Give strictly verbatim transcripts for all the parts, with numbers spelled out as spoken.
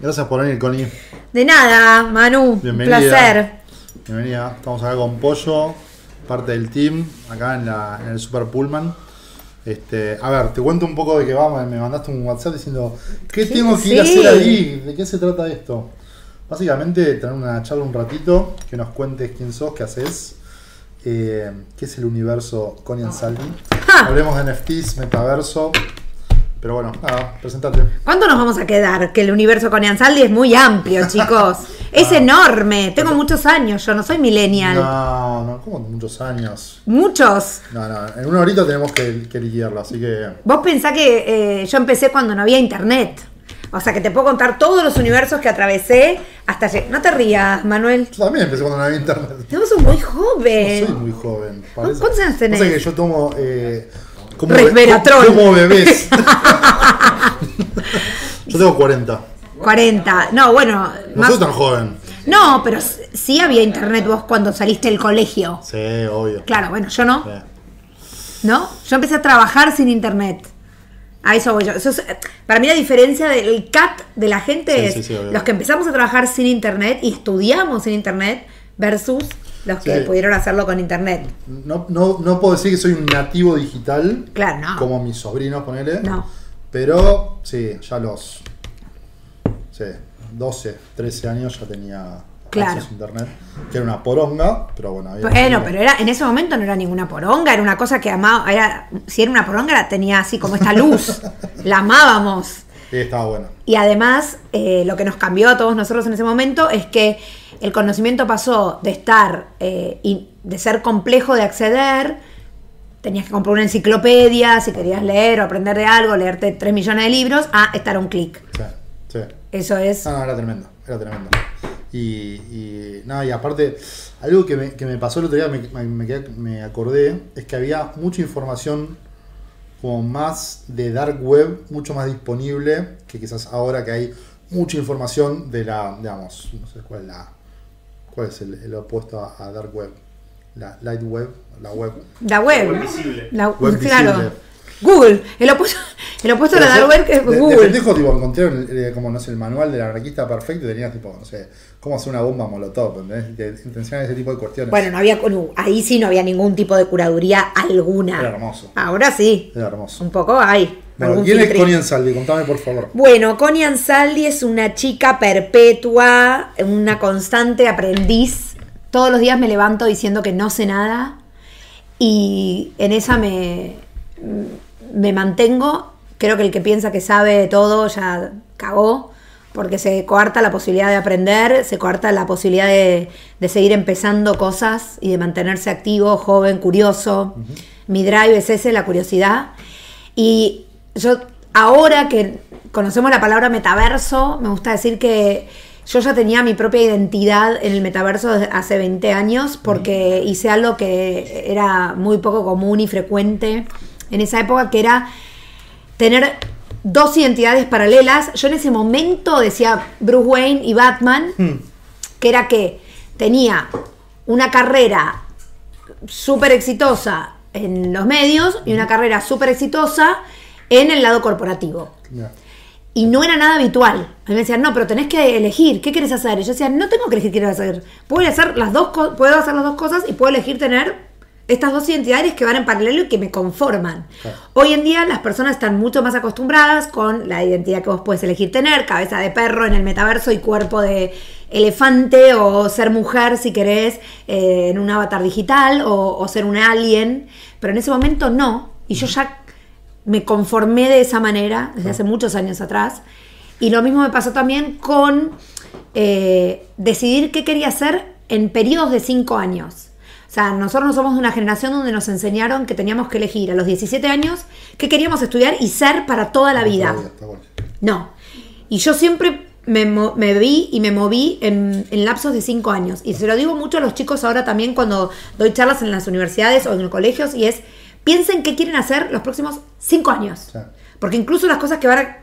Gracias por venir, Connie. De nada, Manu. Bienvenida. Un placer. Bienvenida. Estamos acá con Pollo, parte del team, acá en, la, en el Super Pullman. Este, a ver, te cuento un poco de qué vamos. Me mandaste un WhatsApp diciendo, ¿qué tengo que ir a hacer ahí? ¿De qué se trata esto? Básicamente, tener una charla un ratito, que nos cuentes quién sos, qué haces, eh, qué es el universo Connie Ansaldi. ¡Ja! Hablemos de N F Ts, metaverso. Pero bueno, nada, presentate. ¿Cuánto nos vamos a quedar? Que el universo Connie Ansaldi es muy amplio, chicos. Es ah, enorme. Tengo muchos años, yo no soy millennial. No, no, ¿cómo muchos años? ¿Muchos? No, no, en una horita tenemos que, que liquidarlo, así que... Vos pensás que eh, yo empecé cuando no había internet. O sea, que te puedo contar todos los universos que atravesé hasta... No te rías, Manuel. Yo también empecé cuando no había internet. Yo soy muy joven. No soy muy joven. Parece. ¿Cuántos años tenés? Pasa que yo tomo... Eh, Como, be como bebés. Yo tengo cuarenta. cuarenta. No, bueno. No más... soy tan joven. No, pero sí había internet vos cuando saliste del colegio. Sí, obvio. Claro, bueno, yo no. Sí. ¿No? Yo empecé a trabajar sin internet. A eso voy yo. Eso es, para mí la diferencia del cat de la gente sí, es sí, sí, los que empezamos a trabajar sin internet y estudiamos sin internet versus... los que sí. pudieron hacerlo con internet. No, no, no puedo decir que soy un nativo digital. Claro, no. Como mis sobrinos, ponele. No. Pero, sí, ya los sí, doce, trece años ya tenía claro. acceso a internet. Que era una poronga, pero bueno. Había bueno, pero era, en ese momento no era ninguna poronga. Era una cosa que amaba. Era, si era una poronga, la tenía así como esta luz. La amábamos. Sí, estaba bueno. Y además, eh, lo que nos cambió a todos nosotros en ese momento es que el conocimiento pasó de estar, eh, y de ser complejo de acceder, tenías que comprar una enciclopedia, si querías leer o aprender de algo, leerte tres millones de libros, a estar a un clic. Sí, sí. Eso es... No, no, era tremendo, era tremendo. Y, y, no, y aparte, algo que me, que me pasó el otro día, me, me, quedé, me acordé, es que había mucha información como más de dark web, mucho más disponible, que quizás ahora que hay mucha información de la, digamos, no sé cuál es la... ¿Cuál es el, el opuesto a, a dark web? La light web, la web. La web. La web visible. La, web claro. visible. Google. El opuesto, el opuesto a la dark web es Google. De pendejo, tipo, encontré como, no sé, el manual del anarquista perfecto y tenías, tipo, no sé, cómo hacer una bomba molotov, ¿entendés? Te intencionan ese tipo de cuestiones. Bueno, no había, no, ahí sí no había ningún tipo de curaduría alguna. Era hermoso. Ahora sí. Era hermoso. Un poco hay. Bueno, ¿quién filtrín? es Connie Ansaldi? Contame, por favor. Bueno, Connie Ansaldi es una chica perpetua, una constante aprendiz. Todos los días me levanto diciendo que no sé nada y en esa me, me mantengo. Creo que el que piensa que sabe todo ya cagó, porque se coarta la posibilidad de aprender, se coarta la posibilidad de, de seguir empezando cosas y de mantenerse activo, joven, curioso. Uh-huh. Mi drive es ese, la curiosidad. Y yo, ahora que conocemos la palabra metaverso, me gusta decir que yo ya tenía mi propia identidad en el metaverso desde hace veinte años, porque hice algo que era muy poco común y frecuente en esa época, que era tener dos identidades paralelas. Yo en ese momento decía Bruce Wayne y Batman, mm. que era que tenía una carrera súper exitosa en los medios y una carrera súper exitosa en el lado corporativo. Yeah. Y no era nada habitual. A mí me decían, no, pero tenés que elegir, ¿qué querés hacer? Y yo decía, no tengo que elegir qué quiero hacer. Puedo hacer las dos, puedo hacer las dos cosas y puedo elegir tener estas dos identidades que van en paralelo y que me conforman. Okay. Hoy en día las personas están mucho más acostumbradas con la identidad que vos puedes elegir tener, cabeza de perro en el metaverso y cuerpo de elefante, o ser mujer si querés, eh, en un avatar digital, o, o ser un alien. Pero en ese momento no. Y yo ya me conformé de esa manera desde hace muchos años atrás. Y lo mismo me pasó también con eh, decidir qué quería hacer en periodos de cinco años. O sea, nosotros no somos de una generación donde nos enseñaron que teníamos que elegir a los diecisiete años qué queríamos estudiar y ser para toda la vida. No. Y yo siempre me, me vi y me moví en, en lapsos de cinco años. Y se lo digo mucho a los chicos ahora también cuando doy charlas en las universidades o en los colegios, y es... piensen qué quieren hacer los próximos cinco años. Sí. Porque incluso las cosas que van a,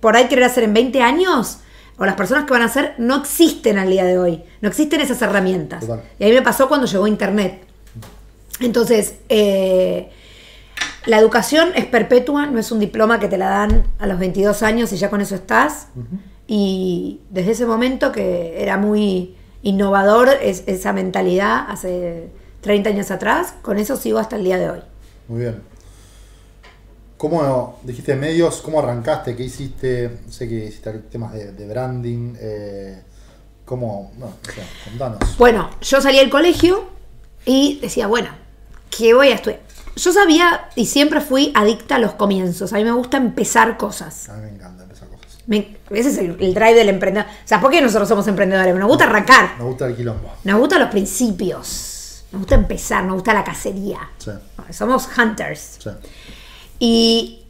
por ahí querer hacer en veinte años, o las personas que van a hacer, no existen al día de hoy. No existen esas herramientas. Total. Y a mí me pasó cuando llegó internet. Entonces, eh, la educación es perpetua, no es un diploma que te la dan a los veintidós años y ya con eso estás. Uh-huh. Y desde ese momento que era muy innovador es, esa mentalidad hace treinta años atrás, con eso sigo hasta el día de hoy. Muy bien. ¿Cómo dijiste medios? ¿Cómo arrancaste? ¿Qué hiciste? Sé que hiciste temas de, de branding. Eh, ¿Cómo? No, o sea, contanos. Bueno, yo salí del colegio y decía, bueno, ¿qué voy a estudiar? Yo sabía y siempre fui adicta a los comienzos. A mí me gusta empezar cosas. A mí me encanta empezar cosas. Me, ese es el, el drive del emprendedor. O sea, ¿por qué nosotros somos emprendedores? Nos gusta arrancar. Nos gusta el quilombo. Nos gustan los principios. Nos gusta empezar. Nos gusta la cacería. Sí. Somos hunters. Sí. Y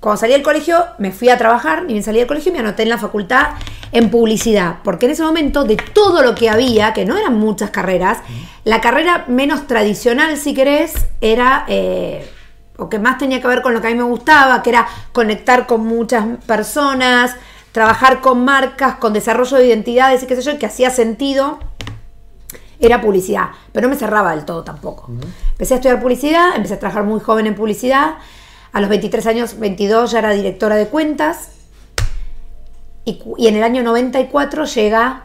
cuando salí del colegio me fui a trabajar, ni bien salí del colegio me anoté en la facultad en publicidad, porque en ese momento de todo lo que había, que no eran muchas carreras, la carrera menos tradicional, si querés, era, eh, o que más tenía que ver con lo que a mí me gustaba, que era conectar con muchas personas, trabajar con marcas, con desarrollo de identidades y qué sé yo, que hacía sentido, era publicidad, pero no me cerraba del todo tampoco. Empecé a estudiar publicidad, empecé a trabajar muy joven en publicidad. A los veintitrés años, veintidós, ya era directora de cuentas. Y, y en el año noventa y cuatro llega,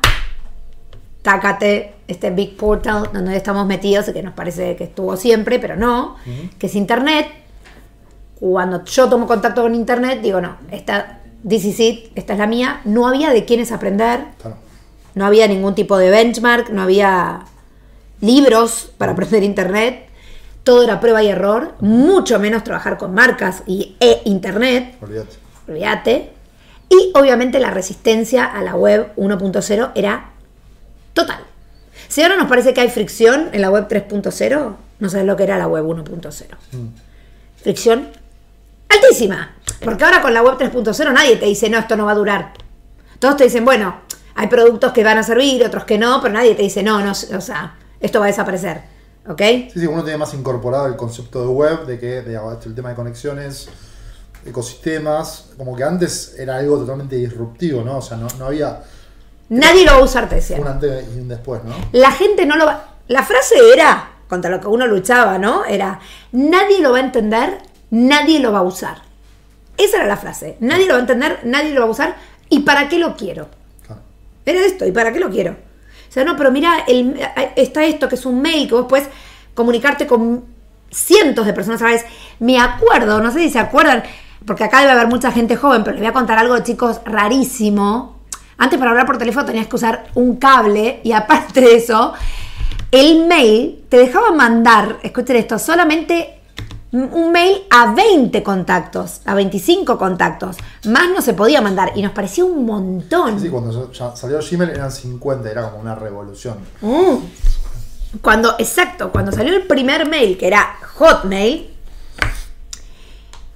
tácate, este big portal donde estamos metidos, que nos parece que estuvo siempre, pero no, uh-huh. que es Internet. Cuando yo tomo contacto con Internet, digo, no, esta, this is it, esta es la mía. No había de quiénes aprender. Claro. No había ningún tipo de benchmark, no había libros para aprender Internet. Todo era prueba y error, mucho menos trabajar con marcas y, e Internet. Olvídate. Olvídate. Y obviamente la resistencia a la web uno punto cero era total. Si ahora nos parece que hay fricción en la web tres punto cero, no sabes lo que era la web uno punto cero. Mm. Fricción altísima. Porque ahora con la web tres punto cero nadie te dice, no, esto no va a durar. Todos te dicen, bueno... Hay productos que van a servir, otros que no, pero nadie te dice, no, no, o sea, esto va a desaparecer, ¿ok? Sí, sí, uno tiene más incorporado el concepto de web, de que, digamos, el tema de conexiones, ecosistemas, como que antes era algo totalmente disruptivo, ¿no? O sea, no, no había... Nadie lo va a usar, te decía. Un antes y un después, ¿no? La gente no lo va... La frase era, contra lo que uno luchaba, ¿no? Era, nadie lo va a entender, nadie lo va a usar. Esa era la frase, nadie lo va a entender, nadie lo va a usar, ¿y para qué lo quiero? Era esto, ¿y para qué lo quiero? O sea, no, pero mira, el, está esto que es un mail que vos podés comunicarte con cientos de personas a la vez. Me acuerdo, no sé si se acuerdan, porque acá debe haber mucha gente joven, pero les voy a contar algo, chicos, rarísimo. Antes para hablar por teléfono tenías que usar un cable y aparte de eso, el mail te dejaba mandar, escuchen esto, solamente un mail a veinte contactos, a veinticinco contactos. Más no se podía mandar y nos parecía un montón. Sí, cuando salió Gmail eran cincuenta, era como una revolución. Uh, cuando, exacto, cuando salió el primer mail, que era Hotmail,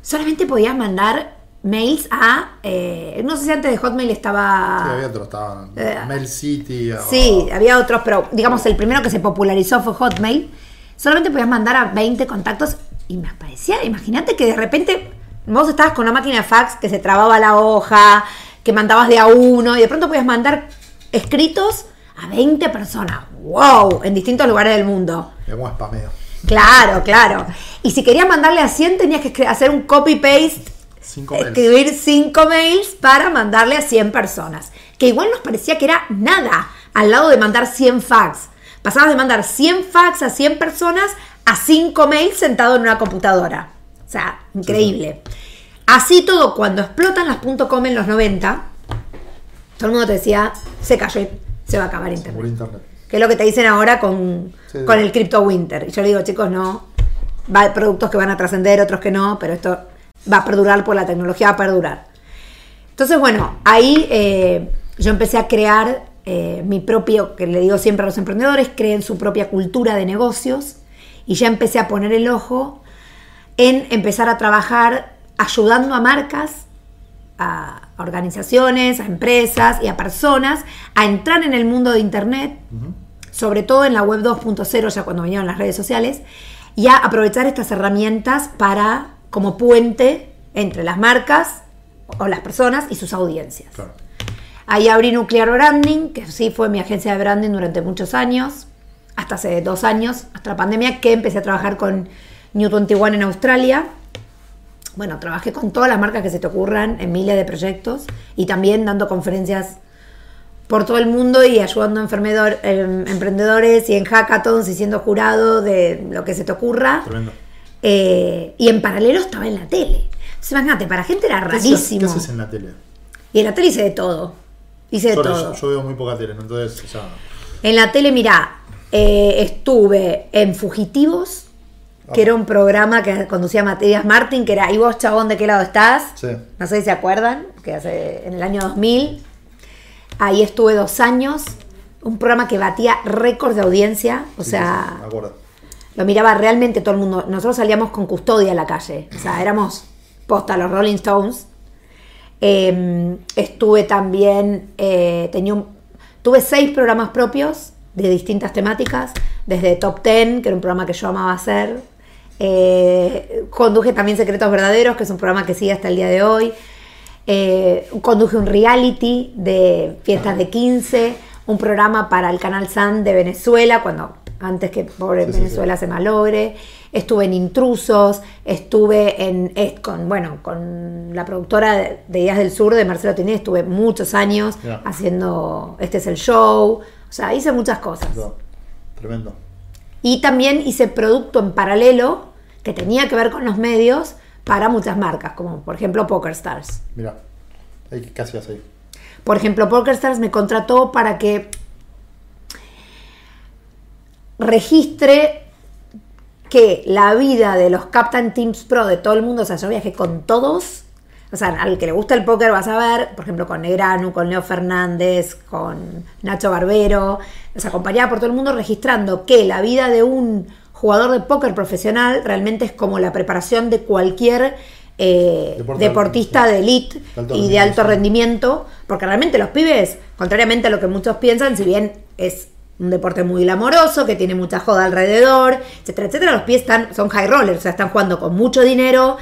solamente podías mandar mails a... Eh, no sé si antes de Hotmail estaba... Sí, había otros, estaban eh, Mail City. O... Sí, había otros, pero digamos el primero que se popularizó fue Hotmail. Solamente podías mandar a veinte contactos. Y me parecía, imagínate que de repente vos estabas con una máquina de fax que se trababa la hoja, que mandabas de a uno y de pronto podías mandar escritos a veinte personas. ¡Wow! En distintos lugares del mundo. Es como spameo. Claro, claro. Y si querías mandarle a cien tenías que hacer un copy-paste, escribir cinco mails para mandarle a cien personas. Que igual nos parecía que era nada al lado de mandar cien fax. Pasabas de mandar cien fax a cien personas a cinco mails sentado en una computadora. O sea, increíble. Sí, sí. Así todo, cuando explotan las .com en los noventa, todo el mundo te decía, se cayó, se va a acabar Internet. Internet. Que es lo que te dicen ahora con, sí, con sí. el Crypto Winter. Y yo le digo, chicos, no. Va a productos que van a trascender, otros que no, pero esto va a perdurar por la tecnología, va a perdurar. Entonces, bueno, ahí eh, yo empecé a crear eh, mi propio, que le digo siempre a los emprendedores, creen su propia cultura de negocios. Y ya empecé a poner el ojo en empezar a trabajar ayudando a marcas, a organizaciones, a empresas y a personas a entrar en el mundo de Internet, uh-huh. sobre todo en la web dos punto cero, ya cuando vinieron las redes sociales, y a aprovechar estas herramientas para como puente entre las marcas o las personas y sus audiencias. Claro. Ahí abrí Nuclear Branding, que sí fue mi agencia de branding durante muchos años. Hasta hace dos años, hasta la pandemia, que empecé a trabajar con New veintiuno en Australia. bueno, trabajé con todas las marcas que se te ocurran en miles de proyectos y también dando conferencias por todo el mundo y ayudando a eh, emprendedores y en hackathons y siendo jurado de lo que se te ocurra. Tremendo. Eh, y en paralelo estaba en la tele. Entonces, imagínate, para gente era rarísimo. ¿Qué haces en la tele? Y en la tele hice de todo. Hice de Solo todo. Yo, yo veo muy poca tele, ¿no? Entonces, o sea... En la tele, mirá, eh, estuve en Fugitivos, ah. que era un programa que conducía Matías Martin, que era, ¿y vos, chabón, de qué lado estás? Sí. No sé si se acuerdan, que hace en el año dos mil. Ahí estuve dos años, un programa que batía récords de audiencia, o sí, sea... Sí, me acuerdo. Lo miraba realmente todo el mundo. Nosotros salíamos con custodia a la calle. O sea, éramos posta los Rolling Stones. Eh, estuve también... Eh, tenía un, tuve seis programas propios de distintas temáticas. Desde Top Ten, que era un programa que yo amaba hacer. Eh, conduje también Secretos Verdaderos, que es un programa que sigue hasta el día de hoy. Eh, conduje un reality de fiestas de quince. Un programa para el Canal San de Venezuela, cuando... antes que pobre sí, Venezuela sí, sí. se malogre. Estuve en Intrusos, estuve en con bueno con la productora de, de Ideas del Sur de Marcelo Tinés, estuve muchos años yeah. haciendo Este es el show, o sea, hice muchas cosas. No, tremendo. Y también hice producto en paralelo que tenía que ver con los medios para muchas marcas, como por ejemplo PokerStars. Mira, casi vas ahí. Por ejemplo, PokerStars me contrató para que registre que la vida de los Captain Teams Pro de todo el mundo, o sea, yo viajé con todos, o sea, al que le gusta el póker vas a ver, por ejemplo, con Negranu, con Leo Fernández, con Nacho Barbero, los acompañaba por todo el mundo registrando que la vida de un jugador de póker profesional realmente es como la preparación de cualquier eh, Deporte, deportista de elite de y de alto rendimiento, porque realmente los pibes, contrariamente a lo que muchos piensan, si bien es un deporte muy glamoroso, que tiene mucha joda alrededor, etcétera, etcétera. Los pies están, son high rollers, o sea, están jugando con mucho dinero,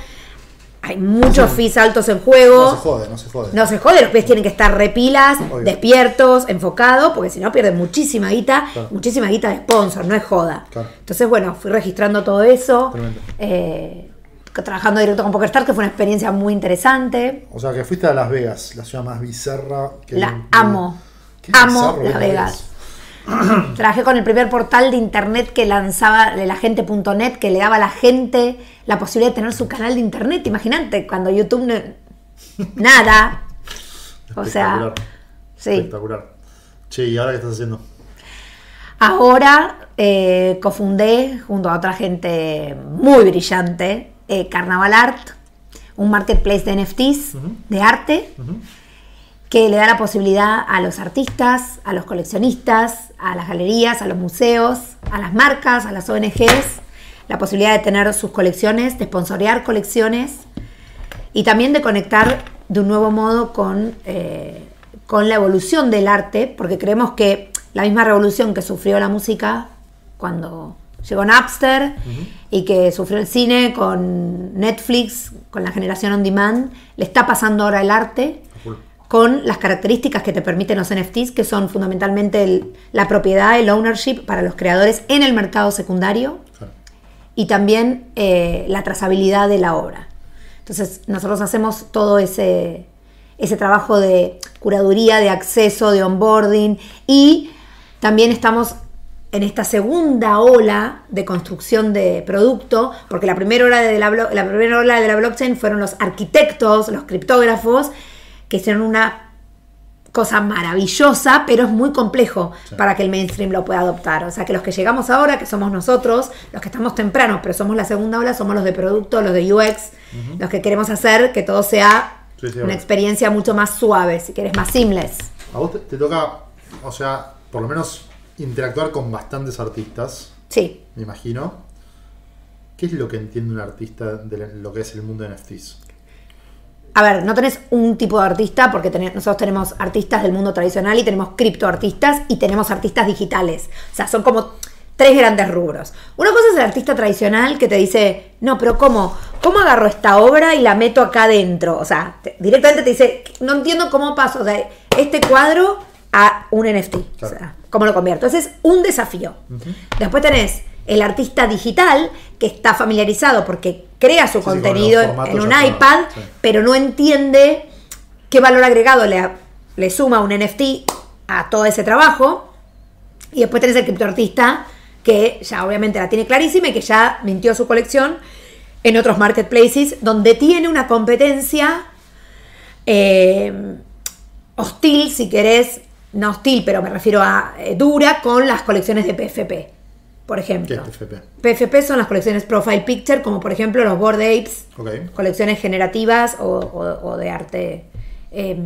hay muchos fees altos en juego. No se jode, no se jode. No se jode, los pies tienen que estar repilas, Obvio. despiertos, enfocados, porque si no pierden muchísima guita, claro. muchísima guita de sponsor, no es joda. Claro. Entonces, bueno, fui registrando todo eso, eh, trabajando directo con PokerStars, que fue una experiencia muy interesante. O sea, que fuiste a Las Vegas, la ciudad más bizarra que... La el... amo, Qué amo Las Vegas. Vegas. Trabajé con el primer portal de internet que lanzaba la gente punto net, que le daba a la gente la posibilidad de tener su canal de internet. Imagínate, cuando YouTube no... nada. O sea, sí. Espectacular. Che, ¿y ahora qué estás haciendo? Ahora eh, cofundé junto a otra gente muy brillante eh, Carnaval Art, un marketplace de N F Ts, uh-huh. de arte. Uh-huh. que le da la posibilidad a los artistas, a los coleccionistas, a las galerías, a los museos, a las marcas, a las O N Ges, la posibilidad de tener sus colecciones, de sponsorear colecciones y también de conectar de un nuevo modo con, eh, con la evolución del arte, porque creemos que la misma revolución que sufrió la música cuando llegó Napster uh-huh. y que sufrió el cine con Netflix, con la generación on demand, le está pasando ahora el arte con las características que te permiten los N F Ts, que son fundamentalmente el, la propiedad, el ownership para los creadores en el mercado secundario claro. y también eh, la trazabilidad de la obra. Entonces, nosotros hacemos todo ese, ese trabajo de curaduría, de acceso, de onboarding y también estamos en esta segunda ola de construcción de producto, porque la primera ola de la, la primera ola de la blockchain fueron los arquitectos, los criptógrafos, que hicieron una cosa maravillosa, pero es muy complejo sí. para que el mainstream lo pueda adoptar. O sea, que los que llegamos ahora, que somos nosotros, los que estamos tempranos, pero somos la segunda ola, somos los de producto, los de U X, uh-huh. los que queremos hacer que todo sea sí, sí, una experiencia mucho más suave, si querés, más seamless. A vos te, te toca, o sea, por lo menos interactuar con bastantes artistas. Sí. Me imagino. ¿Qué es lo que entiende un artista de lo que es el mundo de N F Ts? A ver, no tenés un tipo de artista porque tenés, nosotros tenemos artistas del mundo tradicional y tenemos criptoartistas y tenemos artistas digitales. O sea, son como tres grandes rubros. Una cosa es el artista tradicional que te dice, no, pero ¿cómo? ¿Cómo agarro esta obra y la meto acá adentro? O sea, te, directamente te dice, no entiendo cómo paso de este cuadro a un N F T. Claro. O sea, ¿cómo lo convierto? Ese es un desafío. Uh-huh. Después tenés El artista digital, que está familiarizado porque crea su sí, contenido en un iPad, claro, sí. pero no entiende qué valor agregado le, le suma un N F T a todo ese trabajo. Y después tenés el criptoartista, que ya obviamente la tiene clarísima y que ya mintió su colección en otros marketplaces, donde tiene una competencia eh, hostil, si querés, no hostil, pero me refiero a eh, dura, con las colecciones de P F P, por ejemplo. ¿Qué es P F P? P F P son las colecciones Profile Picture, como por ejemplo los Bored Apes, okay. colecciones generativas o, o, o de arte... Eh,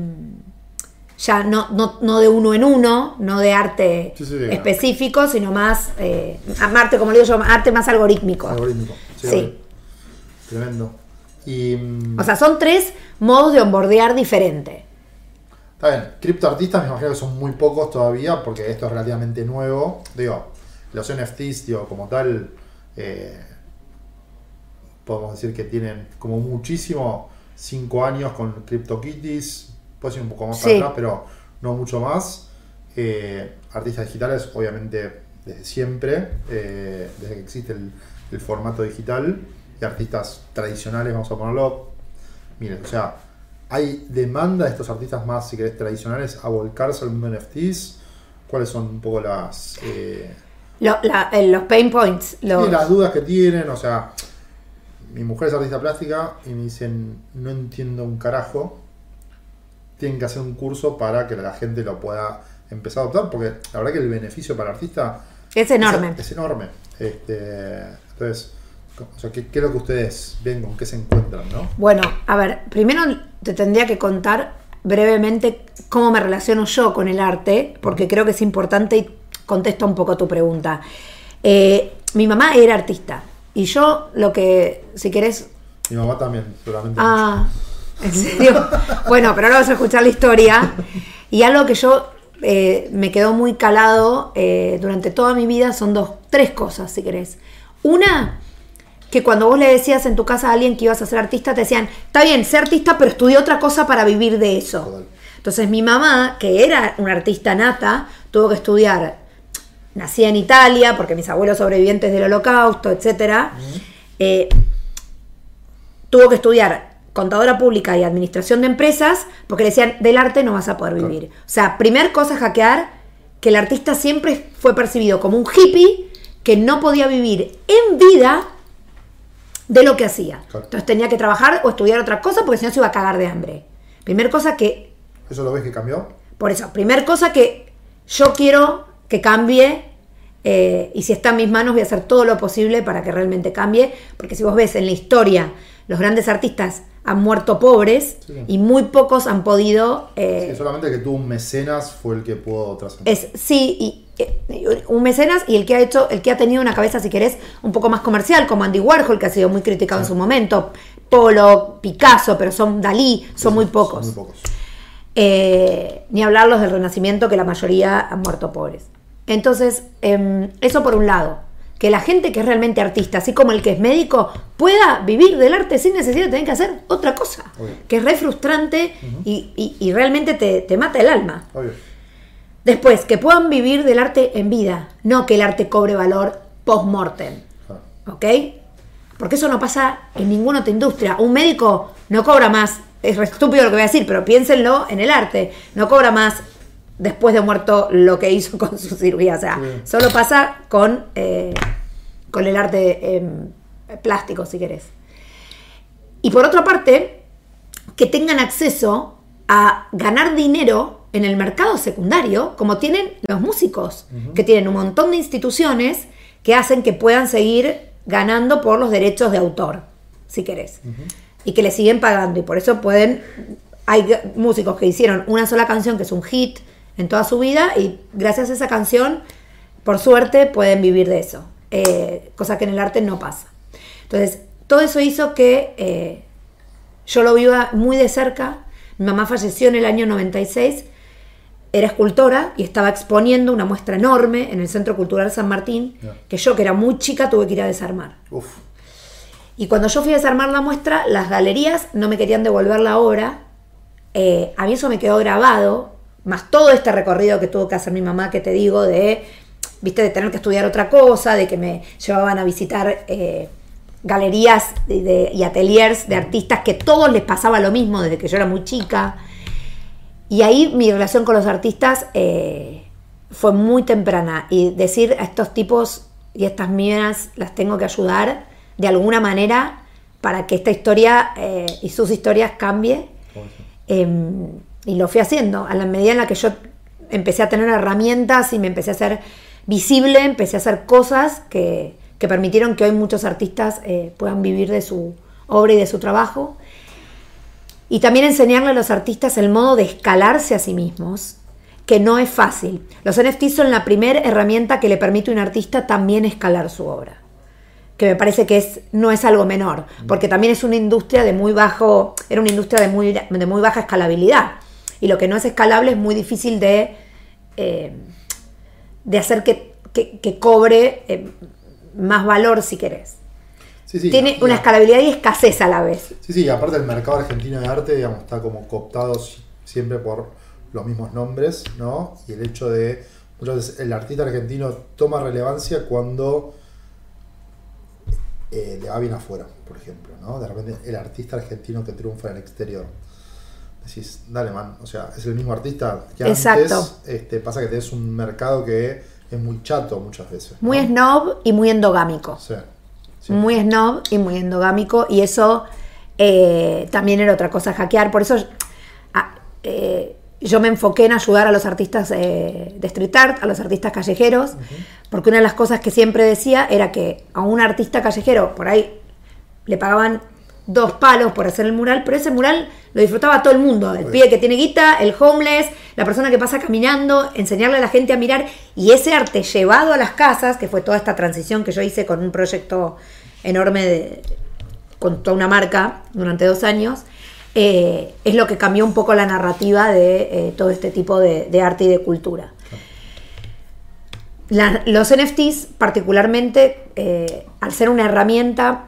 ya no, no, no de uno en uno, no de arte sí, sí, sí, específico, sino más eh, arte, como le digo yo, arte más algorítmico. Algorítmico, sí. sí. Tremendo. Y, o sea, son tres modos de onboardear diferente. Está bien. Criptoartistas me imagino que son muy pocos todavía, porque esto es relativamente nuevo. Digo, los N F Ts, digo, como tal, eh, podemos decir que tienen como muchísimo cinco años con CryptoKitties. Puede ser un poco más sí. atrás, pero no mucho más. Eh, artistas digitales, obviamente, desde siempre, eh, desde que existe el, el formato digital. Y artistas tradicionales, vamos a ponerlo. Miren, o sea, ¿hay demanda de estos artistas más, si querés, tradicionales a volcarse al mundo de N F Ts? ¿Cuáles son un poco las... Eh, Lo, la, los pain points? Los... Y las dudas que tienen, o sea... Mi mujer es artista plástica y me dicen, no entiendo un carajo... Tienen que hacer un curso para que la gente lo pueda empezar a adoptar, porque la verdad que el beneficio para el artista es enorme. Es, es enorme. Este, entonces, o sea, ¿qué, ¿qué es lo que ustedes ven, con qué se encuentran, no? Bueno, a ver, primero te tendría que contar brevemente cómo me relaciono yo con el arte, porque creo que es importante y contesta un poco tu pregunta. Eh, mi mamá era artista y yo lo que, si querés... Mi mamá también, seguramente. Ah... Mucho. ¿En serio? Bueno, pero ahora vas a escuchar la historia. Y algo que yo eh, me quedó muy calado eh, durante toda mi vida son dos, tres cosas, si querés. Una, que cuando vos le decías en tu casa a alguien que ibas a ser artista, te decían, está bien, sé artista, pero estudié otra cosa para vivir de eso. Entonces mi mamá, que era una artista nata, tuvo que estudiar. Nacía en Italia, porque mis abuelos sobrevivientes del Holocausto, etcétera. Eh, tuvo que estudiar contadora pública y administración de empresas, porque le decían, del arte no vas a poder vivir. Claro. O sea, primer cosa, hackear, que el artista siempre fue percibido como un hippie que no podía vivir en vida de lo que hacía. Claro. Entonces tenía que trabajar o estudiar otra cosa, porque si no se iba a cagar de hambre. Primer cosa que... ¿Eso lo ves que cambió? Por eso, primer cosa que yo quiero que cambie, eh, y si está en mis manos voy a hacer todo lo posible para que realmente cambie, porque si vos ves en la historia, los grandes artistas han muerto pobres sí. y muy pocos han podido... Eh, sí, solamente el que tuvo un mecenas fue el que pudo trascender. Es, sí, y, y, un mecenas y el que ha hecho, el que ha tenido una cabeza, si querés, un poco más comercial, como Andy Warhol, que ha sido muy criticado sí. en su momento, Pollo, Picasso, pero son Dalí, son sí, muy pocos. Son muy pocos. Eh, ni hablarlos del Renacimiento, que la mayoría han muerto pobres. Entonces, eh, eso por un lado. Que la gente que es realmente artista, así como el que es médico, pueda vivir del arte sin necesidad de tener que hacer otra cosa. Obvio. Que es re frustrante uh-huh. y, y, y realmente te, te mata el alma. Obvio. Después, que puedan vivir del arte en vida, no que el arte cobre valor post-mortem. Uh-huh. ¿Ok? Porque eso no pasa en ninguna otra industria. Un médico no cobra más, es re estúpido lo que voy a decir, pero piénsenlo en el arte, no cobra más después de muerto lo que hizo con su cirugía. O sea, sí. solo pasa con, eh, con el arte eh, plástico, si querés. Y por otra parte, que tengan acceso a ganar dinero en el mercado secundario, como tienen los músicos, uh-huh. que tienen un montón de instituciones que hacen que puedan seguir ganando por los derechos de autor, si querés. Uh-huh. Y que le siguen pagando. Y por eso pueden... Hay músicos que hicieron una sola canción que es un hit en toda su vida y gracias a esa canción, por suerte, pueden vivir de eso. Eh, cosa que en el arte no pasa. Entonces, todo eso hizo que eh, yo lo viva muy de cerca. Mi mamá falleció en el año noventa y seis. Era escultora y estaba exponiendo una muestra enorme en el Centro Cultural San Martín yeah. que yo, que era muy chica, tuve que ir a desarmar. Uf. Y cuando yo fui a desarmar la muestra, las galerías no me querían devolver la obra. Eh, a mí eso me quedó grabado, más todo este recorrido que tuvo que hacer mi mamá, que te digo, de viste, de tener que estudiar otra cosa, de que me llevaban a visitar eh, galerías de, de, y ateliers de artistas que todos les pasaba lo mismo desde que yo era muy chica. Y ahí mi relación con los artistas eh, fue muy temprana. Y decir a estos tipos y a estas minas las tengo que ayudar de alguna manera para que esta historia eh, y sus historias cambie. Eh, y lo fui haciendo. A la medida en la que yo empecé a tener herramientas y me empecé a hacer visible, empecé a hacer cosas que, que permitieron que hoy muchos artistas eh, puedan vivir de su obra y de su trabajo. Y también enseñarle a los artistas el modo de escalarse a sí mismos, que no es fácil. Los N F Ts son la primera herramienta que le permite a un artista también escalar su obra, que me parece que es, no es algo menor, porque también es una industria de muy bajo, era una industria de muy, de muy baja escalabilidad, y lo que no es escalable es muy difícil de, eh, de hacer que, que, que cobre eh, más valor, si querés. Sí, sí, tiene no, una no. escalabilidad y escasez a la vez. Sí, sí, aparte el mercado argentino de arte, digamos, está como cooptado siempre por los mismos nombres, ¿no? Y el hecho de, muchas veces el artista argentino toma relevancia cuando eh, le va bien afuera, por ejemplo, ¿no? De repente el artista argentino que triunfa en el exterior. Decís, dale, man, o sea, es el mismo artista que Exacto. antes. Este, pasa que tenés un mercado que es muy chato muchas veces, ¿no? Muy snob y muy endogámico. Sí. Sí. Muy snob y muy endogámico, y eso eh, también era otra cosa, hackear. Por eso a, eh, yo me enfoqué en ayudar a los artistas eh, de street art, a los artistas callejeros, uh-huh. porque una de las cosas que siempre decía era que a un artista callejero por ahí le pagaban dos palos por hacer el mural, pero ese mural lo disfrutaba todo el mundo, el pibe que tiene guita, el homeless, la persona que pasa caminando, enseñarle a la gente a mirar, y ese arte llevado a las casas, que fue toda esta transición que yo hice con un proyecto enorme de, con toda una marca durante dos años, eh, es lo que cambió un poco la narrativa de eh, todo este tipo de, de arte y de cultura. La, los N F Ts particularmente, eh, al ser una herramienta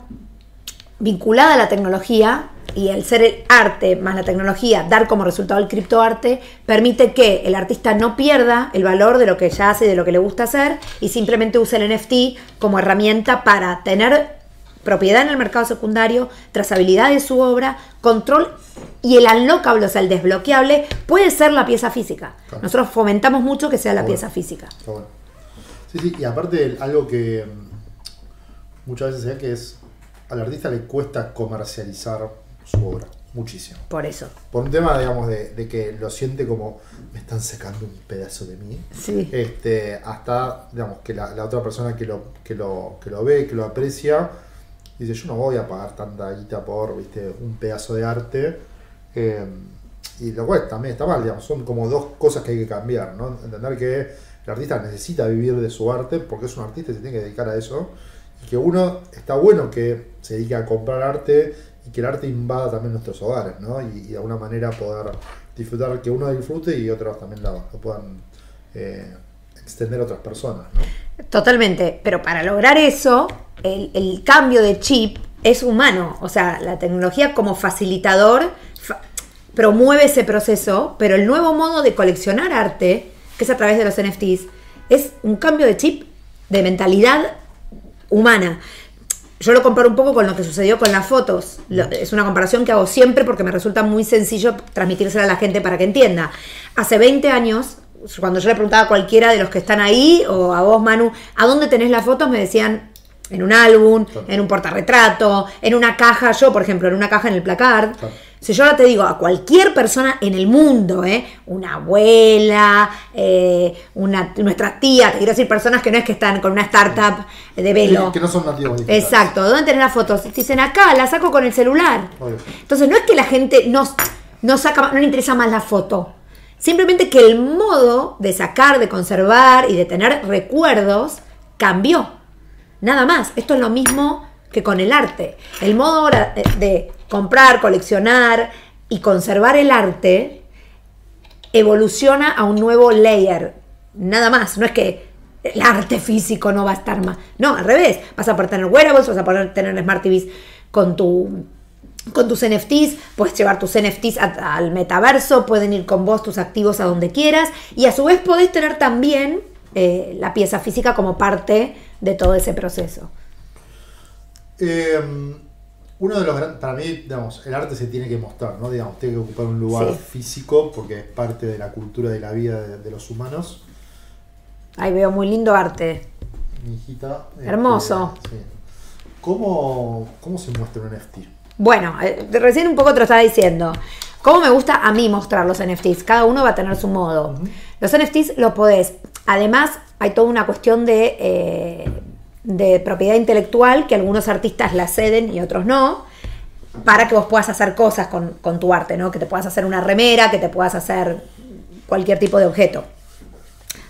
vinculada a la tecnología, y el ser el arte más la tecnología, dar como resultado el criptoarte, permite que el artista no pierda el valor de lo que ya hace y de lo que le gusta hacer, y simplemente use el N F T como herramienta para tener propiedad en el mercado secundario, trazabilidad de su obra, control, y el unlockable, o sea, el desbloqueable, puede ser la pieza física. Claro. Nosotros fomentamos mucho que sea la pieza física. Bueno. Sí, sí, y aparte algo que muchas veces se ve que es, al artista le cuesta comercializar su obra, muchísimo. Por eso. Por un tema, digamos, de, de que lo siente como me están sacando un pedazo de mí. Sí. Este, hasta, digamos, que la, la otra persona que lo, que lo, que lo ve, que lo aprecia, dice, yo no voy a pagar tanta guita por, viste, un pedazo de arte. Eh, y lo cual también está mal, digamos, son como dos cosas que hay que cambiar, ¿no? Entender que el artista necesita vivir de su arte, porque es un artista y se tiene que dedicar a eso. Y que uno, está bueno que se dedique a comprar arte, y que el arte invada también nuestros hogares, ¿no? Y, y de alguna manera poder disfrutar, que uno disfrute y otros también lo, lo puedan eh, extender a otras personas, ¿no? Totalmente, pero para lograr eso, el, el cambio de chip es humano, o sea, la tecnología como facilitador fa- promueve ese proceso, pero el nuevo modo de coleccionar arte, que es a través de los N F Ts, es un cambio de chip, de mentalidad humana. Yo lo comparo un poco con lo que sucedió con las fotos. Es una comparación que hago siempre porque me resulta muy sencillo transmitírsela a la gente para que entienda. Hace veinte años, cuando yo le preguntaba a cualquiera de los que están ahí, o a vos, Manu, ¿a dónde tenés las fotos? Me decían, en un álbum, claro. en un portarretrato, en una caja. Yo, por ejemplo, en una caja en el placard. Claro. Si yo ahora te digo a cualquier persona en el mundo, ¿eh? Una abuela, eh, una, nuestra tía, te quiero decir personas que no es que están con una startup de velo. Que no son nativos. Exacto. ¿Dónde tenés las fotos? Dicen acá, la saco con el celular. Obvio. Entonces no es que la gente no, no, saca, no le interesa más la foto. Simplemente que el modo de sacar, de conservar y de tener recuerdos cambió. Nada más. Esto es lo mismo que con el arte. El modo ahora de comprar, coleccionar y conservar el arte evoluciona a un nuevo layer, nada más. No es que el arte físico no va a estar más, no, al revés, vas a poder tener wearables, vas a poder tener Smart T Vs con, tu, con tus N F Ts, puedes llevar tus N F Ts a, al metaverso, pueden ir con vos tus activos a donde quieras, y a su vez podés tener también eh, la pieza física como parte de todo ese proceso. Eh, uno de los grandes, para mí, digamos, el arte se tiene que mostrar, ¿no? Digamos, tiene que ocupar un lugar sí. físico porque es parte de la cultura de la vida de, de los humanos. Ahí veo muy lindo arte. Mi hijita. Eh, Hermoso. Eh, sí. ¿Cómo, ¿Cómo se muestra un N F T? Bueno, eh, recién un poco te lo estaba diciendo. ¿Cómo me gusta a mí mostrar los N F Ts? Cada uno va a tener su modo. Uh-huh. Los N F Ts los podés. Además, hay toda una cuestión de, eh, de propiedad intelectual que algunos artistas la ceden y otros no, para que vos puedas hacer cosas con, con tu arte, ¿no? Que te puedas hacer una remera, que te puedas hacer cualquier tipo de objeto.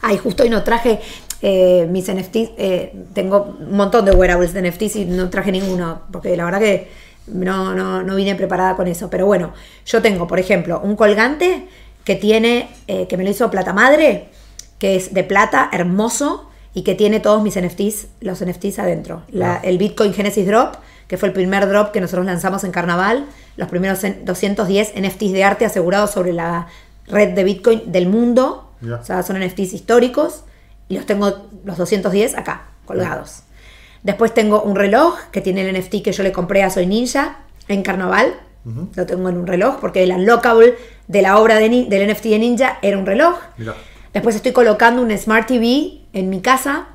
Ay, justo hoy no traje eh, mis N F Ts. Eh, tengo un montón de wearables de N F Ts y no traje ninguno, porque la verdad que no, no, no vine preparada con eso. Pero bueno, yo tengo, por ejemplo, un colgante que tiene, eh, que me lo hizo Plata Madre, que es de plata, hermoso, y que tiene todos mis N F Ts, los N F Ts adentro. La, el Bitcoin Genesis Drop, que fue el primer drop que nosotros lanzamos en Carnaval, los primeros doscientos diez N F Ts de arte asegurados sobre la red de Bitcoin del mundo. Yeah. O sea, son N F Ts históricos y los tengo los doscientos diez acá, colgados. Después tengo un reloj que tiene el N F T que yo le compré a Soy Ninja en Carnaval. Uh-huh. Lo tengo en un reloj porque el unlockable de la obra de del N F T de Ninja era un reloj. Mirá. Después estoy colocando un Smart T V en mi casa,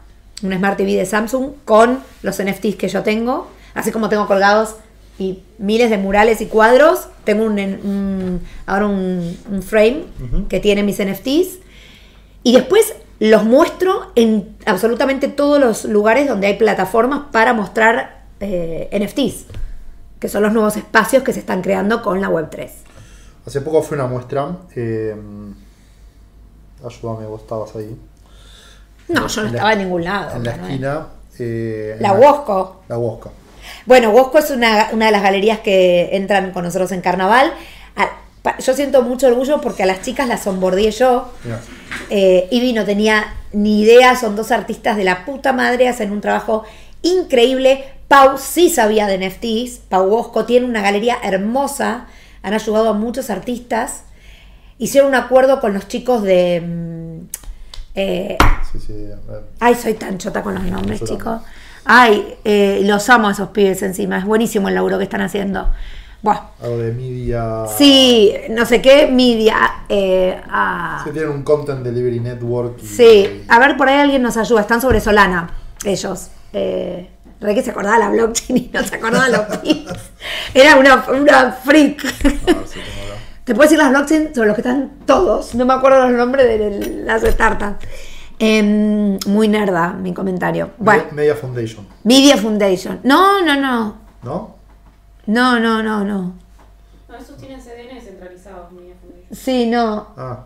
un Smart T V de Samsung con los N F Ts que yo tengo. Así como tengo colgados y miles de murales y cuadros, tengo un, un, ahora un, un frame uh-huh. que tiene mis N F Ts. Y después los muestro en absolutamente todos los lugares donde hay plataformas para mostrar eh, N F Ts, que son los nuevos espacios que se están creando con la web tres. Hace poco fue una muestra. Eh, ayúdame, vos estabas ahí. No, yo no en estaba la, en ningún lado. En la esquina. Eh, la Huosco. La Huosco. Bueno, Huosco es una, una de las galerías que entran con nosotros en Carnaval. A, Yo siento mucho orgullo porque a las chicas las onboardé yo. Yeah. Eh, Ivy no tenía ni idea, son dos artistas de la puta madre, hacen un trabajo increíble. Pau sí sabía de N F Ts, Pau Bosco tiene una galería hermosa, han ayudado a muchos artistas. Hicieron un acuerdo con los chicos de... Eh, sí, sí, ay, soy tan chota con los nombres, chicos. Ay, eh, los amo a esos pibes encima, es buenísimo el laburo que están haciendo. Bueno. Algo de media. Sí, no sé qué, media. Eh, ah. Sí, tienen un Content Delivery Network. Y, sí, a ver, por ahí alguien nos ayuda. Están sobre Solana, ellos. Eh, re que se acordaba la blockchain y no se acordaba los pibes. Era una, una freak. No, sí, te puedo decir las blockchain sobre los que están todos. No me acuerdo los nombres de las startups. Eh, muy nerda mi comentario. Bueno. Media Foundation. Media Foundation. No, no, no. ¿No? No, no, no, no. No, esos tienen C D N centralizados, Media Foundation. Sí, no. Ah.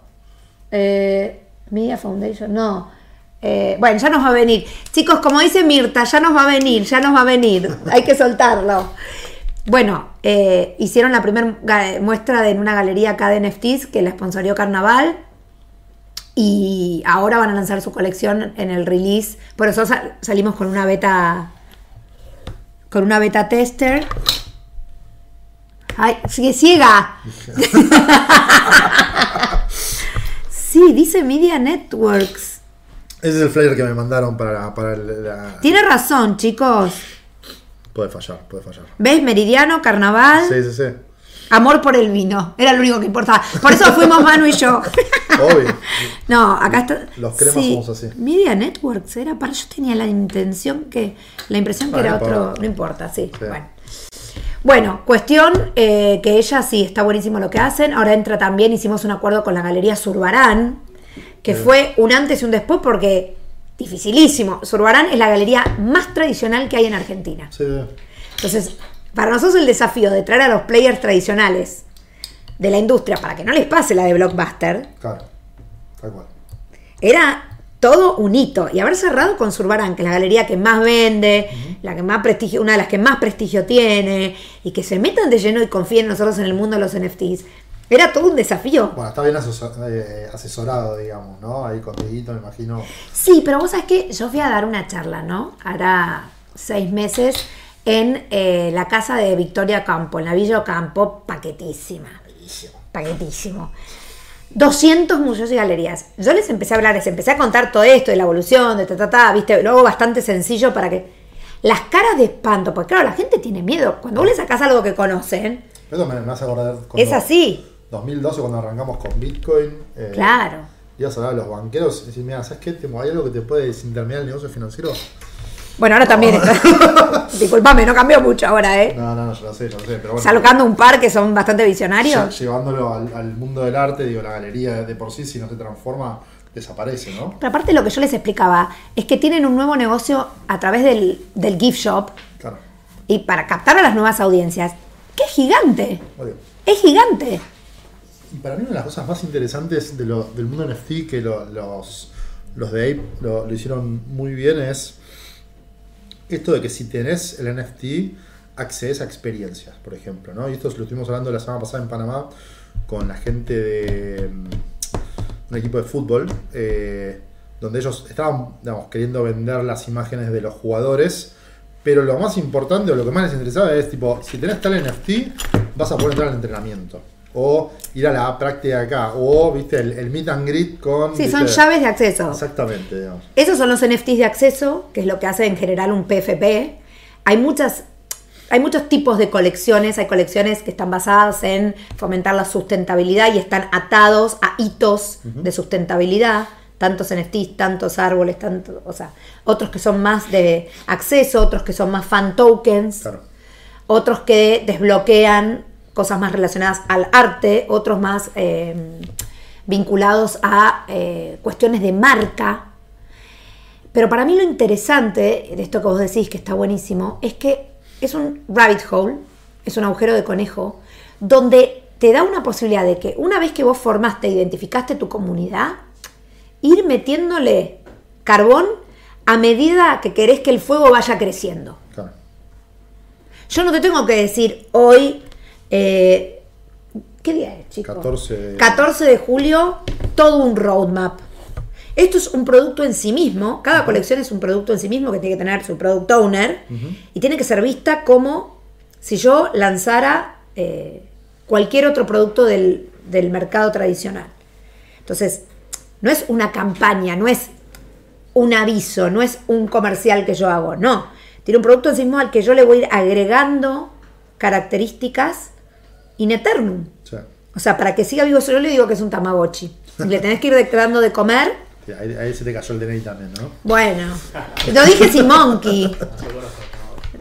Eh, Media Foundation, no. Eh, bueno, ya nos va a venir. Chicos, como dice Mirta, ya nos va a venir, ya nos va a venir. Hay que soltarlo. Bueno, eh, hicieron la primera muestra en una galería acá de N F Ts que la sponsorió Carnaval. Y ahora van a lanzar su colección en el release. Por eso sal- salimos con una beta. Con una beta tester. Ay, sigue ciega. Sí, dice Media Networks. Ese es el flyer que me mandaron para, para la... Tiene razón, chicos. Puede fallar, puede fallar. ¿Ves? Meridiano, Carnaval. Sí, sí, sí. Amor por el vino. Era lo único que importaba. Por eso fuimos Manu y yo. Obvio. No, acá está... Los cremas sí. Somos así. Media Networks era para... Yo tenía la intención que... La impresión que ah, era otro... Para... No importa, sí. sí. Bueno. Bueno, cuestión eh, que ella sí, está buenísimo lo que hacen. Ahora entra también, hicimos un acuerdo con la Galería Zurbarán, que sí. fue un antes y un después porque dificilísimo. Zurbarán es la galería más tradicional que hay en Argentina. Sí. Entonces, para nosotros el desafío de traer a los players tradicionales de la industria para que no les pase la de Blockbuster. Claro, tal cual. Era... todo un hito. Y haber cerrado con Zurbarán, que es la galería que más vende, uh-huh. la que más prestigio, una de las que más prestigio tiene, y que se metan de lleno y confíen nosotros en el mundo de los N F Ts. Era todo un desafío. Bueno, está bien asesorado, eh, asesorado digamos, ¿no? Ahí con Dieguito, me imagino. Sí, pero vos sabés que yo fui a dar una charla, ¿no? Hará seis meses en eh, la casa de Victoria Campo, en la Villa Campo, paquetísima. Paquetísimo. Paquetísimo. doscientos museos y galerías. Yo les empecé a hablar, les empecé a contar todo esto de la evolución, de ta, ta, ta, viste, luego bastante sencillo para que... Las caras de espanto, porque claro, la gente tiene miedo. Cuando vos le sacás algo que conocen... Eso me, me hace acordar... Es así. dos mil doce, cuando arrancamos con Bitcoin. Eh, claro. Ibas a hablar a los banqueros y decís, mira, ¿sabes qué? ¿Hay algo que te puede desintermediar el negocio financiero? Bueno, ahora también. No. Disculpame, no cambió mucho ahora, ¿eh? No, no, no, yo lo sé, yo lo sé. Pero bueno, salocando un par que son bastante visionarios. Ya, llevándolo al, al mundo del arte, digo, la galería de por sí, si no se transforma, desaparece, ¿no? Pero aparte lo que yo les explicaba es que tienen un nuevo negocio a través del, del gift shop. Claro. Y para captar a las nuevas audiencias. ¡Qué gigante! Oye. Es gigante. Y para mí una de las cosas más interesantes de lo, del mundo N F T que lo, los, los de Ape lo, lo hicieron muy bien es... Esto de que si tenés el N F T, accedes a experiencias, por ejemplo, ¿no? Y esto lo estuvimos hablando la semana pasada en Panamá con la gente de un equipo de fútbol, eh, donde ellos estaban, digamos, queriendo vender las imágenes de los jugadores, pero lo más importante o lo que más les interesaba es, tipo, si tenés tal N F T, vas a poder entrar al entrenamiento. O ir a la práctica acá, o viste el, el meet and greet con... Sí, ¿viste? Son llaves de acceso. Exactamente, digamos. Esos son los N F Ts de acceso, que es lo que hace en general un P F P. Hay muchas, hay muchos tipos de colecciones. Hay colecciones que están basadas en fomentar la sustentabilidad y están atados a hitos uh-huh. de sustentabilidad. Tantos N F Ts, tantos árboles, tantos, o sea, otros que son más de acceso, otros que son más fan tokens, claro. Otros que desbloquean cosas más relacionadas al arte, otros más eh, vinculados a eh, cuestiones de marca. Pero para mí lo interesante de esto que vos decís, que está buenísimo, es que es un rabbit hole, es un agujero de conejo, donde te da una posibilidad de que una vez que vos formaste, identificaste tu comunidad, ir metiéndole carbón a medida que querés que el fuego vaya creciendo. Claro. Yo no te tengo que decir hoy... Eh, ¿Qué día es, chicos? catorce de julio, todo un roadmap. Esto es un producto en sí mismo. Cada uh-huh. colección es un producto en sí mismo que tiene que tener su product owner uh-huh. y tiene que ser vista como si yo lanzara eh, cualquier otro producto del, del mercado tradicional. Entonces, no es una campaña, no es un aviso, no es un comercial que yo hago. No, tiene un producto en sí mismo al que yo le voy a ir agregando características in eternum. Sí. O sea, para que siga vivo, yo le digo que es un tamagotchi. Y le tenés que ir dando de comer. Sí, ahí, ahí se te cayó el D N I también, ¿no? Bueno. No dije si monkey.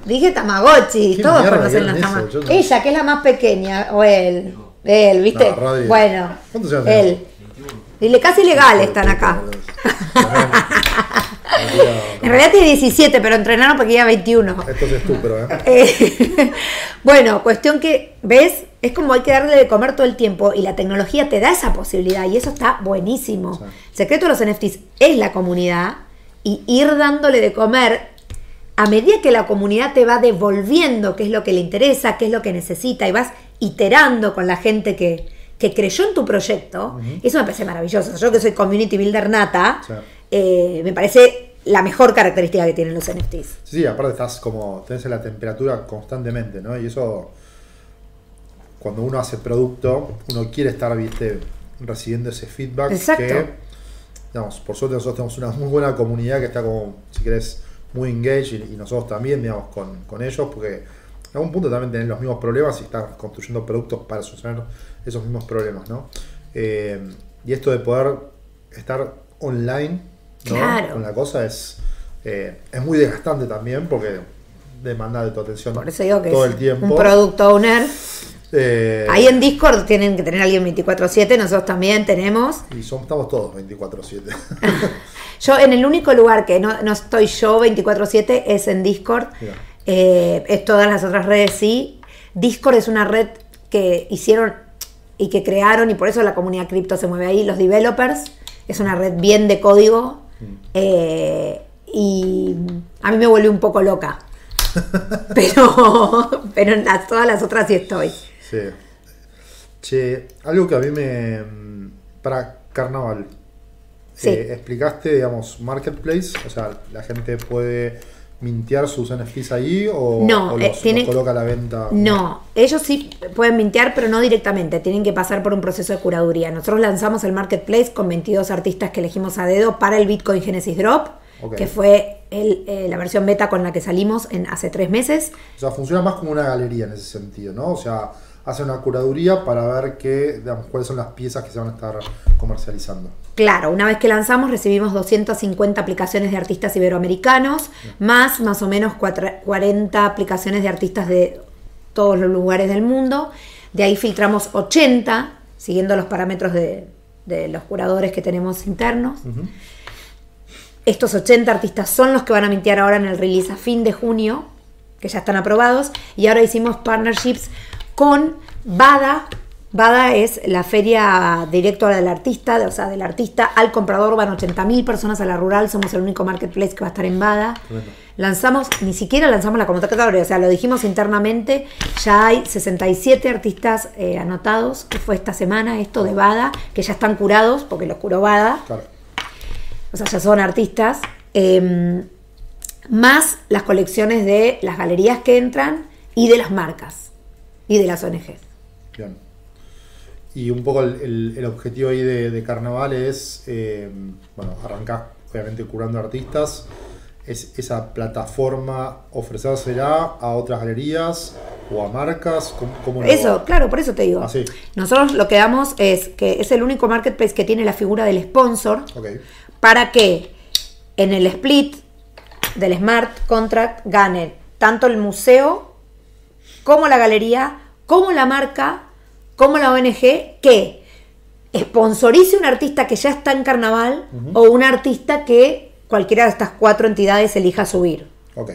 Dije tamagotchi. Todos conocen las tamagotchi. No. Ella, que es la más pequeña, o él. Él, ¿viste? No, bueno. ¿Cuántos años él. Dile, casi legal están acá. En realidad tiene diecisiete, pero entrenaron porque ya veintiuno. Esto es estúpido, ¿eh? ¿eh? Bueno, cuestión que, ¿ves? Es como hay que darle de comer todo el tiempo y la tecnología te da esa posibilidad y eso está buenísimo. Sí. El secreto de los N F Ts es la comunidad y ir dándole de comer a medida que la comunidad te va devolviendo qué es lo que le interesa, qué es lo que necesita y vas iterando con la gente que, que creyó en tu proyecto. Uh-huh. Eso me parece maravilloso. Yo que soy community builder nata, sí. eh, me parece... la mejor característica que tienen los N F Ts. Sí, sí, aparte estás como, tenés la temperatura constantemente, ¿no? Y eso, cuando uno hace producto, uno quiere estar, viste, recibiendo ese feedback. Exacto. Que, digamos, por suerte nosotros tenemos una muy buena comunidad que está como, si querés, muy engaged y, y nosotros también, digamos, con, con ellos, porque en algún punto también tenés los mismos problemas y estás construyendo productos para solucionar esos mismos problemas, ¿no? Eh, y esto de poder estar online, ¿no? Claro. Con la cosa es eh, es muy desgastante también porque demanda de tu atención por eso digo que todo el tiempo. Un product owner. Eh, Ahí en Discord tienen que tener a alguien veinticuatro siete, nosotros también tenemos. Y son, estamos todos veinticuatro siete. Yo en el único lugar que no, no estoy yo veinticuatro siete es en Discord. Eh, es todas las otras redes sí. Discord es una red que hicieron y que crearon y por eso la comunidad cripto se mueve ahí. Los developers es una red bien de código. Eh, y a mí me volvió un poco loca, pero, pero en las, todas las otras sí estoy. Sí. Che, algo que a mí me... Para Carnaval, sí. eh, explicaste, digamos, Marketplace, o sea, la gente puede mintear sus N F Ts ahí o, no, o los, tiene, los coloca a la venta? No, ellos sí pueden mintear, pero no directamente. Tienen que pasar por un proceso de curaduría. Nosotros lanzamos el marketplace con veintidós artistas que elegimos a dedo para el Bitcoin Genesis Drop, okay, que fue el, eh, la versión beta con la que salimos en, hace tres meses. O sea, funciona más como una galería en ese sentido, ¿no? O sea, hace una curaduría para ver qué, digamos, cuáles son las piezas que se van a estar comercializando. Claro, una vez que lanzamos recibimos doscientas cincuenta aplicaciones de artistas iberoamericanos, no. más más o menos cuarenta aplicaciones de artistas de todos los lugares del mundo. De ahí filtramos ochenta, siguiendo los parámetros de, de los curadores que tenemos internos. Uh-huh. Estos ochenta artistas son los que van a mintear ahora en el release a fin de junio, que ya están aprobados. Y ahora hicimos partnerships con BADA. BADA es la feria directa del artista, o sea, del artista al comprador. Van ochenta mil personas a la rural, somos el único marketplace que va a estar en BADA. Bueno. Lanzamos, ni siquiera lanzamos la convocatoria, o sea, lo dijimos internamente, ya hay sesenta y siete artistas eh, anotados, que fue esta semana esto de BADA, que ya están curados, porque los curó BADA. Claro. O sea, ya son artistas. Eh, más las colecciones de las galerías que entran y de las marcas y de las O N Ges. Bien. Y un poco el, el, el objetivo ahí de, de Carnaval es, eh, bueno, arrancar obviamente curando artistas. Es, ¿Esa plataforma ofrecérsela a otras galerías o a marcas? ¿Cómo, cómo eso, lo... claro, por eso te digo. Ah, sí. Nosotros lo que damos es que es el único marketplace que tiene la figura del sponsor, okay, para que en el split del smart contract gane tanto el museo como la galería, como la marca, como la O N G, que sponsorice un artista que ya está en Carnaval, uh-huh, o un artista que cualquiera de estas cuatro entidades elija subir. Ok.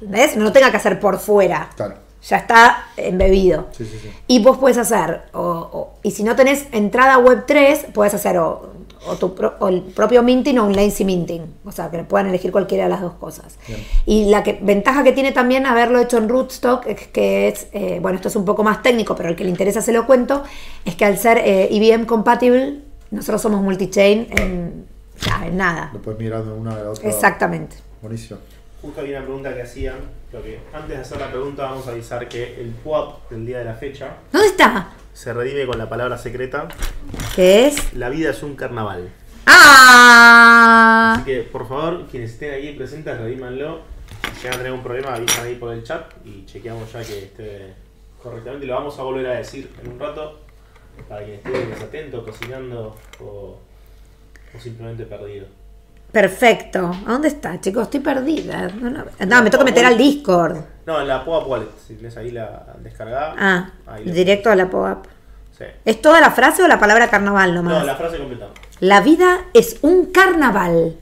¿Entendés? No lo tenga que hacer por fuera. Claro. Ya está embebido. Sí, sí, sí. Y vos podés hacer, o, o, y si no tenés entrada web tres, podés hacer o, o, tu pro, o el propio minting o un lazy minting. O sea, que puedan elegir cualquiera de las dos cosas. Bien. Y la que, ventaja que tiene también haberlo hecho en Rootstock, es que es, eh, bueno, esto es un poco más técnico, pero al que le interesa se lo cuento, es que al ser eh, I B M compatible, nosotros somos multi-chain en, ya, en nada. Lo puedes mirar de una a la otra. Exactamente. Buenísimo. Justo había una pregunta que hacían, lo que antes de hacer la pregunta vamos a avisar que el P U A P del día de la fecha... ¿Dónde está? Se redime con la palabra secreta. ¿Qué es? La vida es un carnaval. ¡Ah! Así que, por favor, quienes estén aquí presentes, redímanlo. Si llegan a tener un problema, avisan ahí por el chat y chequeamos ya que esté correctamente. Lo vamos a volver a decir en un rato para quienes estén desatentos, cocinando o, o simplemente perdido. Perfecto. ¿A dónde está, chicos? Estoy perdida. No, no. no me toca meter al Discord. No, en la P O A P Wallet. Si tienes ahí la descargada. Ah, ahí la directo pongo. A la P O A P. Sí. ¿Es toda la frase o la palabra carnaval nomás? No, la frase completa. La vida es un carnaval.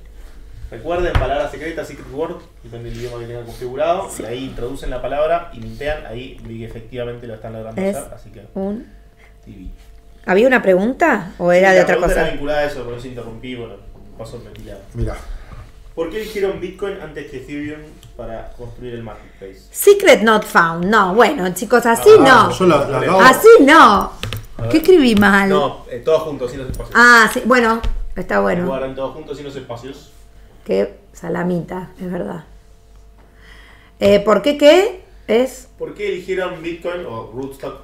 Recuerden, palabra secreta, secret word, depende del idioma que tengan configurado. Sí. Y ahí introducen la palabra y mintean. Ahí vi que efectivamente lo están logrando hacer. Así que un... T V. ¿Había una pregunta o era sí, de otra cosa? La pregunta era vinculada a eso, por eso interrumpí, bueno. Paso mentira. Mira. ¿Por qué eligieron Bitcoin antes que Ethereum para construir el marketplace? Secret not found. No, bueno, chicos, así ah, no. Yo la, la, la así no. ¿Qué escribí mal? No, eh, todos juntos, sin los espacios. Ah, sí, bueno, está bueno. Guardan todos juntos, sin los espacios. Qué salamita, es verdad. Eh, ¿Por qué qué es? ¿Por qué eligieron Bitcoin o Rootstock?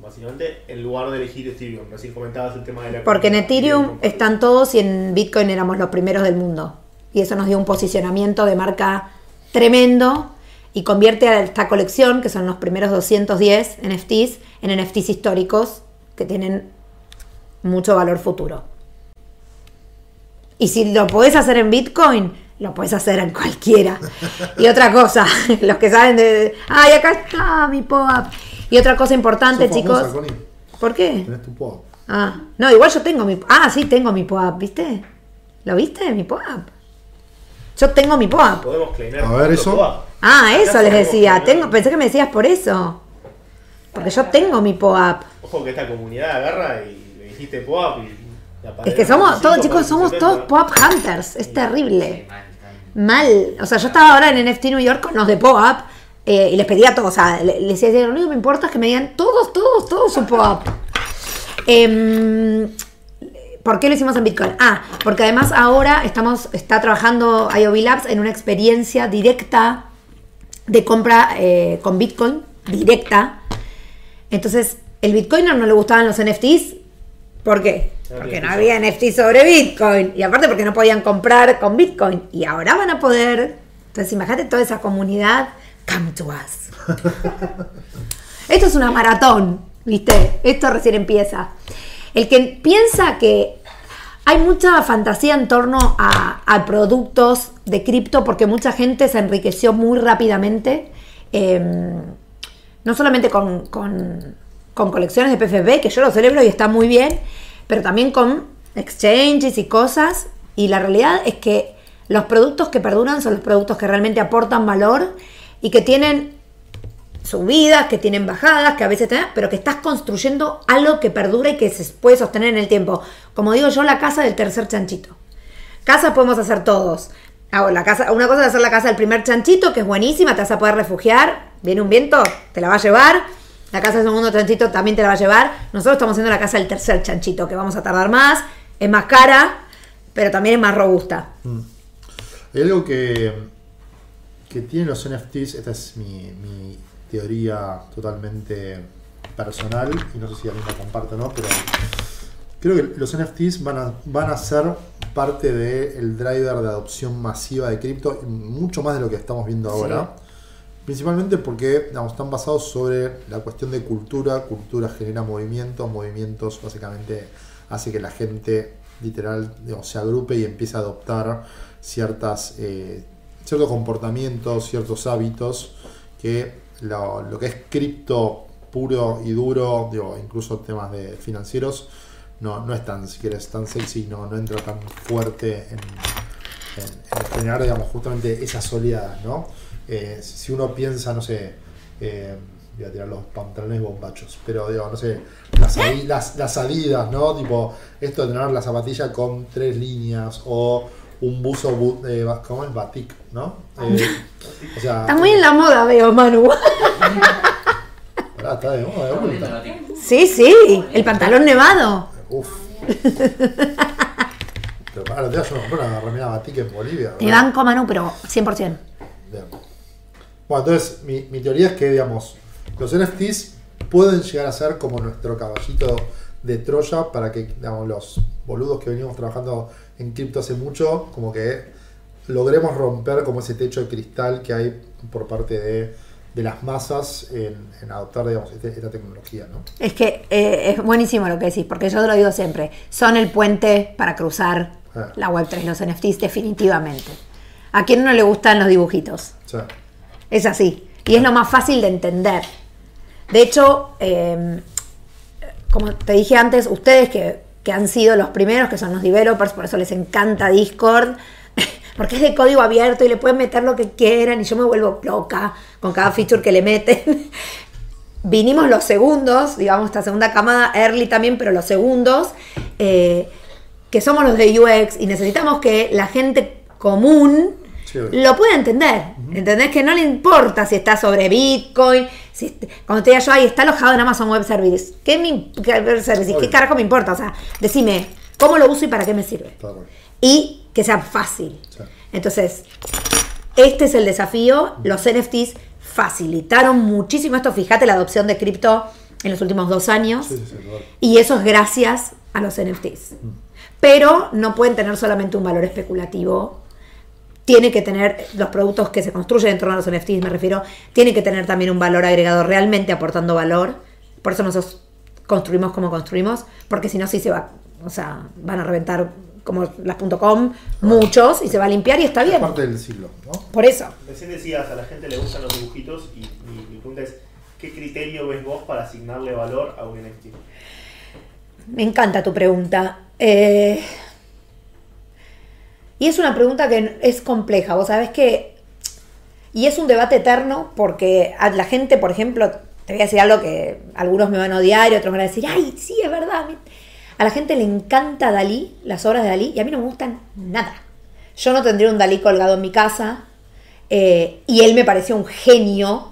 Básicamente, en lugar de elegir Ethereum, recién comentabas el tema de la... Porque en Ethereum están todos y en Bitcoin éramos los primeros del mundo. Y eso nos dio un posicionamiento de marca tremendo y convierte a esta colección, que son los primeros doscientos diez N F Ts, en N F Ts históricos que tienen mucho valor futuro. Y si lo podés hacer en Bitcoin, lo podés hacer en cualquiera. Y otra cosa, los que saben de... ¡Ay, acá está mi P O A P! Y otra cosa importante, chicos. Famosa, ¿por qué? Tenés tu P O A P. Ah, no, igual yo tengo mi... Ah, sí, tengo mi P O A P, ¿viste? ¿Lo viste? Mi P O A P. Yo tengo mi P O A P. Podemos claimar. A ver, eso. P O A P. Ah, eso les decía. Tengo, pensé que me decías por eso. Porque yo tengo mi P O A P. Ojo que esta comunidad agarra y le dijiste P O A P y la... Es que somos todos, chicos, somos todos P O A P hunters. Es terrible. Mal. O sea, yo estaba ahora en N F T New York con los de P O A P. Eh, y les pedía a todos, o sea, les decía, lo único que me importa es que me digan todos, todos, todos un P O A P. Eh, ¿Por qué lo hicimos en Bitcoin? Ah, porque además ahora estamos, está trabajando I O B Labs en una experiencia directa de compra eh, con Bitcoin, directa. Entonces, el Bitcoiner no le gustaban los N F Ts. ¿Por qué? Porque no había N F T sobre Bitcoin. Y aparte porque no podían comprar con Bitcoin. Y ahora van a poder. Entonces, imagínate toda esa comunidad. Come to us. Esto es una maratón, ¿viste? Esto recién empieza. El que piensa que hay mucha fantasía en torno a, a productos de cripto porque mucha gente se enriqueció muy rápidamente, eh, no solamente con, con, con colecciones de P F P, que yo lo celebro y está muy bien, pero también con exchanges y cosas. Y la realidad es que los productos que perduran son los productos que realmente aportan valor y que tienen subidas, que tienen bajadas, que a veces te dan, pero que estás construyendo algo que perdura y que se puede sostener en el tiempo. Como digo yo, la casa del tercer chanchito. Casa podemos hacer todos. Ahora, la casa, una cosa es hacer la casa del primer chanchito, que es buenísima, te vas a poder refugiar. Viene un viento, te la va a llevar. La casa del segundo chanchito también te la va a llevar. Nosotros estamos haciendo la casa del tercer chanchito, que vamos a tardar más, es más cara, pero también es más robusta. Hay algo que, que tienen los N F Ts, esta es mi... mi... teoría totalmente personal y no sé si a mí la comparto o no, pero creo que los N F Ts van a, van a ser parte del driver de adopción masiva de cripto, mucho más de lo que estamos viendo ahora, sí. Principalmente porque, digamos, están basados sobre la cuestión de cultura. Cultura genera movimientos, movimientos básicamente hace que la gente literal, digamos, se agrupe y empiece a adoptar ciertas eh, ciertos comportamientos, ciertos hábitos que Lo, lo que es cripto puro y duro, digo, incluso temas de financieros, no, no es tan, si quieres, tan sexy, no, no entra tan fuerte en, en, en generar, digamos, justamente esas oleadas, ¿no? Eh, si uno piensa, no sé, eh, voy a tirar los pantalones bombachos, pero digo, no sé, las, las, las Adidas, ¿no? Tipo, esto de tener la zapatilla con tres líneas o un buzo, bu eh, ¿cómo es? Batik, ¿no? Eh, o sea, está muy en la moda, veo, Manu. Está de moda, de vuelta. Sí, sí, el pantalón nevado. Uf. Pero ahora te vas a comprar una remera Batik en Bolivia, ¿verdad? Te banco, Manu, pero cien por ciento. Bien. Bueno, entonces, mi, mi teoría es que, digamos, los N F Ts pueden llegar a ser como nuestro caballito de Troya para que, digamos, los boludos que venimos trabajando en cripto hace mucho, como que logremos romper como ese techo de cristal que hay por parte de, de las masas en, en adoptar, digamos, este, esta tecnología, ¿no? Es que eh, es buenísimo lo que decís, porque yo te lo digo siempre, son el puente para cruzar eh. la web tres, los N F Ts, definitivamente. ¿A quién no le gustan los dibujitos? Sí. Es así, y eh. es lo más fácil de entender. De hecho, eh, como te dije antes, ustedes que que han sido los primeros, que son los developers, por eso les encanta Discord, porque es de código abierto y le pueden meter lo que quieran, y yo me vuelvo loca con cada feature que le meten. Vinimos los segundos, digamos, esta segunda camada, early también, pero los segundos, eh, que somos los de U X, y necesitamos que la gente común sí, lo pueda entender. Uh-huh. ¿Entendés? Que no le importa si está sobre Bitcoin, si, cuando te diga yo, ahí está alojado en Amazon Web Services. ¿Qué, me, qué, service? ¿Qué carajo me importa? O sea, decime, ¿cómo lo uso y para qué me sirve? Claro. Y que sea fácil. Sí. Entonces, este es el desafío. Los N F Ts facilitaron muchísimo esto. Fíjate la adopción de cripto en los últimos dos años. Sí, sí, claro. Y eso es gracias a los N F Ts. Mm. Pero no pueden tener solamente un valor especulativo. Tiene que tener, los productos que se construyen en torno a los N F Ts, me refiero, tiene que tener también un valor agregado realmente aportando valor. Por eso nosotros construimos como construimos, porque si no, sí se va, o sea, van a reventar como las .com, muchos, y se va a limpiar y está bien. Es parte del siglo, ¿no? Por eso. Recién decías, a la gente le gustan los dibujitos, y mi pregunta es, ¿qué criterio ves vos para asignarle valor a un N F T? Me encanta tu pregunta. Eh... Y es una pregunta que es compleja, vos sabés que... Y es un debate eterno porque a la gente, por ejemplo, te voy a decir algo que algunos me van a odiar y otros van a decir, ¡ay, sí, es verdad! A la gente le encanta Dalí, las obras de Dalí, y a mí no me gustan nada. Yo no tendría un Dalí colgado en mi casa, eh, y él me pareció un genio,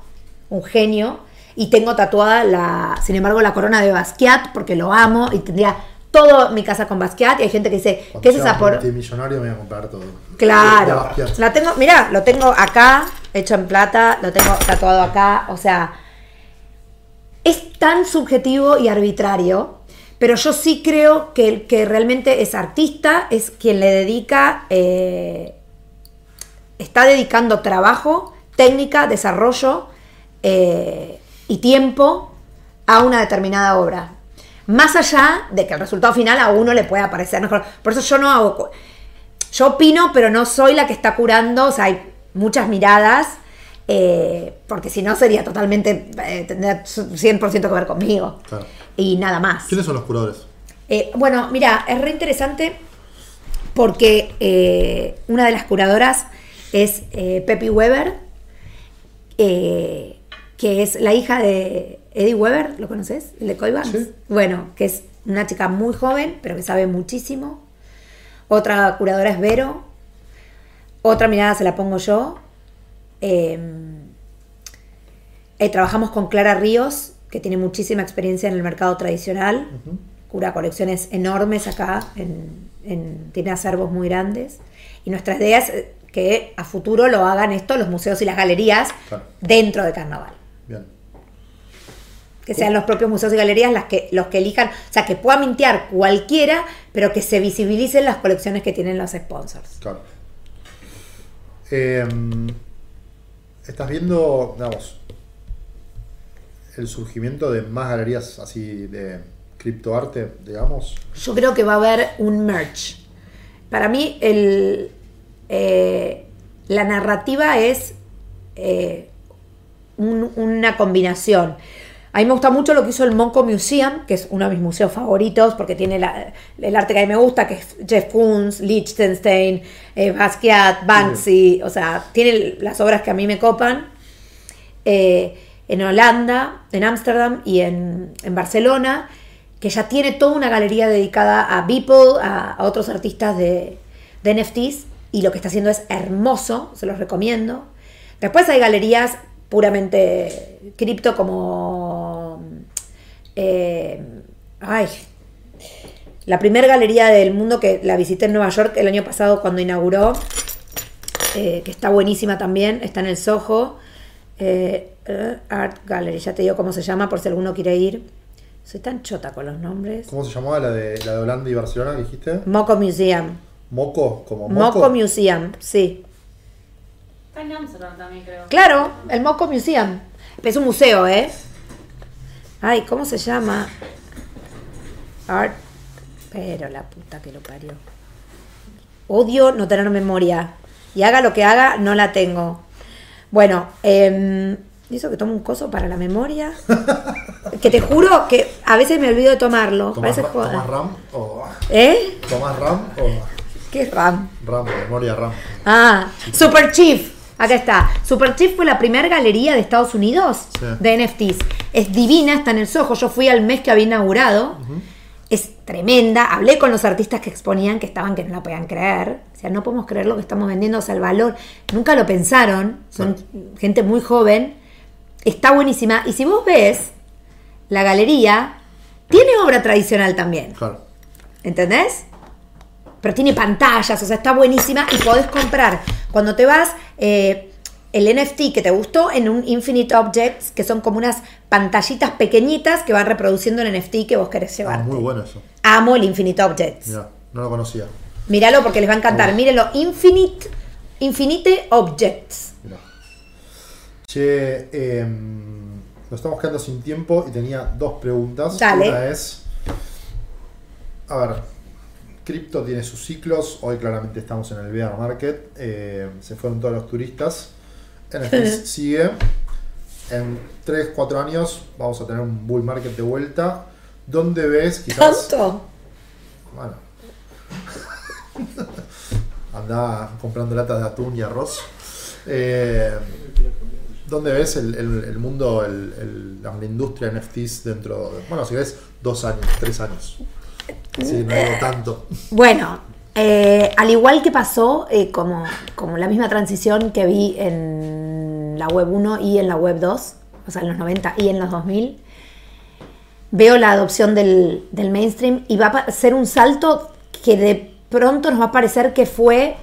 un genio, y tengo tatuada, la, sin embargo, la corona de Basquiat porque lo amo, y tendría todo mi casa con Basquiat, y hay gente que dice, cuando ¿qué es esa por...? Multimillonario me voy a comprar todo. Claro. La tengo, mirá, lo tengo acá, hecho en plata, lo tengo tatuado acá, o sea, es tan subjetivo y arbitrario, pero yo sí creo que el que realmente es artista es quien le dedica, eh, está dedicando trabajo, técnica, desarrollo eh, y tiempo a una determinada obra. Más allá de que el resultado final a uno le pueda parecer mejor. Por eso yo no hago... Yo opino, pero no soy la que está curando. O sea, hay muchas miradas. Eh, porque si no sería totalmente... Eh, tendría cien por ciento que ver conmigo. Claro. Y nada más. ¿Quiénes son los curadores? Eh, bueno, mira, es re interesante. Porque eh, una de las curadoras es eh, Pepi Weber. Eh, que es la hija de... Eddie Weber, ¿lo conoces? El de Coy Banks. Sí. Bueno, que es una chica muy joven, pero que sabe muchísimo. Otra curadora es Vero. Otra mirada se la pongo yo. Eh, eh, trabajamos con Clara Ríos, que tiene muchísima experiencia en el mercado tradicional. Uh-huh. Cura colecciones enormes acá. En, en, tiene acervos muy grandes. Y nuestra idea es que a futuro lo hagan esto los museos y las galerías, claro, dentro de Carnaval. Bien. Que sean los propios museos y galerías las que, los que elijan, o sea, que pueda mintear cualquiera, pero que se visibilicen las colecciones que tienen los sponsors. Claro. Eh, estás viendo, digamos, el surgimiento de más galerías así de criptoarte, digamos. Yo creo que va a haber un merge. Para mí, el, eh, la narrativa es eh, un, una combinación. A mí me gusta mucho lo que hizo el Moco Museum, que es uno de mis museos favoritos, porque tiene la, el arte que a mí me gusta, que es Jeff Koons, Liechtenstein, eh, Basquiat, Banksy, sí. O sea, tiene las obras que a mí me copan. Eh, en Holanda, en Ámsterdam y en, en Barcelona, que ya tiene toda una galería dedicada a Beeple, a, a otros artistas de, de N F Ts, y lo que está haciendo es hermoso, se los recomiendo. Después hay galerías puramente cripto como eh, ay, la primera galería del mundo que la visité en Nueva York el año pasado cuando inauguró, eh, que está buenísima también, está en el Soho, eh, Art Gallery, ya te digo cómo se llama por si alguno quiere ir. Soy tan chota con los nombres. ¿Cómo se llamaba la de, la de Holanda y Barcelona, dijiste? Moco Museum. ¿Moco? ¿Como Moco? Moco Museum, sí. Está en Amsterdam también, creo. Claro, el Moco Museum. Es un museo, ¿eh? Ay, ¿cómo se llama? Art. Pero la puta que lo parió. Odio no tener memoria. Y haga lo que haga, no la tengo. Bueno, eh, eso que tomo un coso para la memoria. Que te juro que a veces me olvido de tomarlo. ¿Tomás, ra ¿tomás RAM o...? ¿Eh? ¿Tomás RAM o...? ¿Qué es RAM? RAM, memoria RAM. Ah, Super Chief. Acá está. Super Chief fue la primera galería de Estados Unidos, sí, de N F Ts. Es divina, está en el Soho. Yo fui al mes que había inaugurado. Uh-huh. Es tremenda. Hablé con los artistas que exponían, que estaban, que no la podían creer. O sea, no podemos creer lo que estamos vendiendo. O sea, el valor. Nunca lo pensaron. Son, sí, gente muy joven. Está buenísima. Y si vos ves, la galería tiene obra tradicional también. Claro. ¿Entendés? Pero tiene pantallas, o sea, está buenísima y podés comprar. Cuando te vas, eh, el N F T que te gustó en un Infinite Objects, que son como unas pantallitas pequeñitas que van reproduciendo el N F T que vos querés llevar. Ah, muy bueno eso. Amo el Infinite Objects. Mirá, no lo conocía. Míralo porque les va a encantar. Mírenlo, Infinite, Infinite Objects. Mirá. Che, eh, nos estamos quedando sin tiempo y tenía dos preguntas. Dale. Una es... A ver... Cripto tiene sus ciclos, hoy claramente estamos en el bear market, eh, se fueron todos los turistas, N F T sigue, en tres, cuatro años vamos a tener un bull market de vuelta, ¿dónde ves quizás? ¿Tanto? Bueno, andá comprando latas de atún y arroz, eh, ¿dónde ves el, el, el mundo, el, el, la industria de N F Ts dentro de, bueno, si ves dos años, tres años? Sí, no hago tanto. Bueno, eh, al igual que pasó, eh, como, como la misma transición que vi en la web uno y en la web dos, o sea, en los noventa y en los dos mil, veo la adopción del, del mainstream y va a ser un salto que de pronto nos va a parecer que fue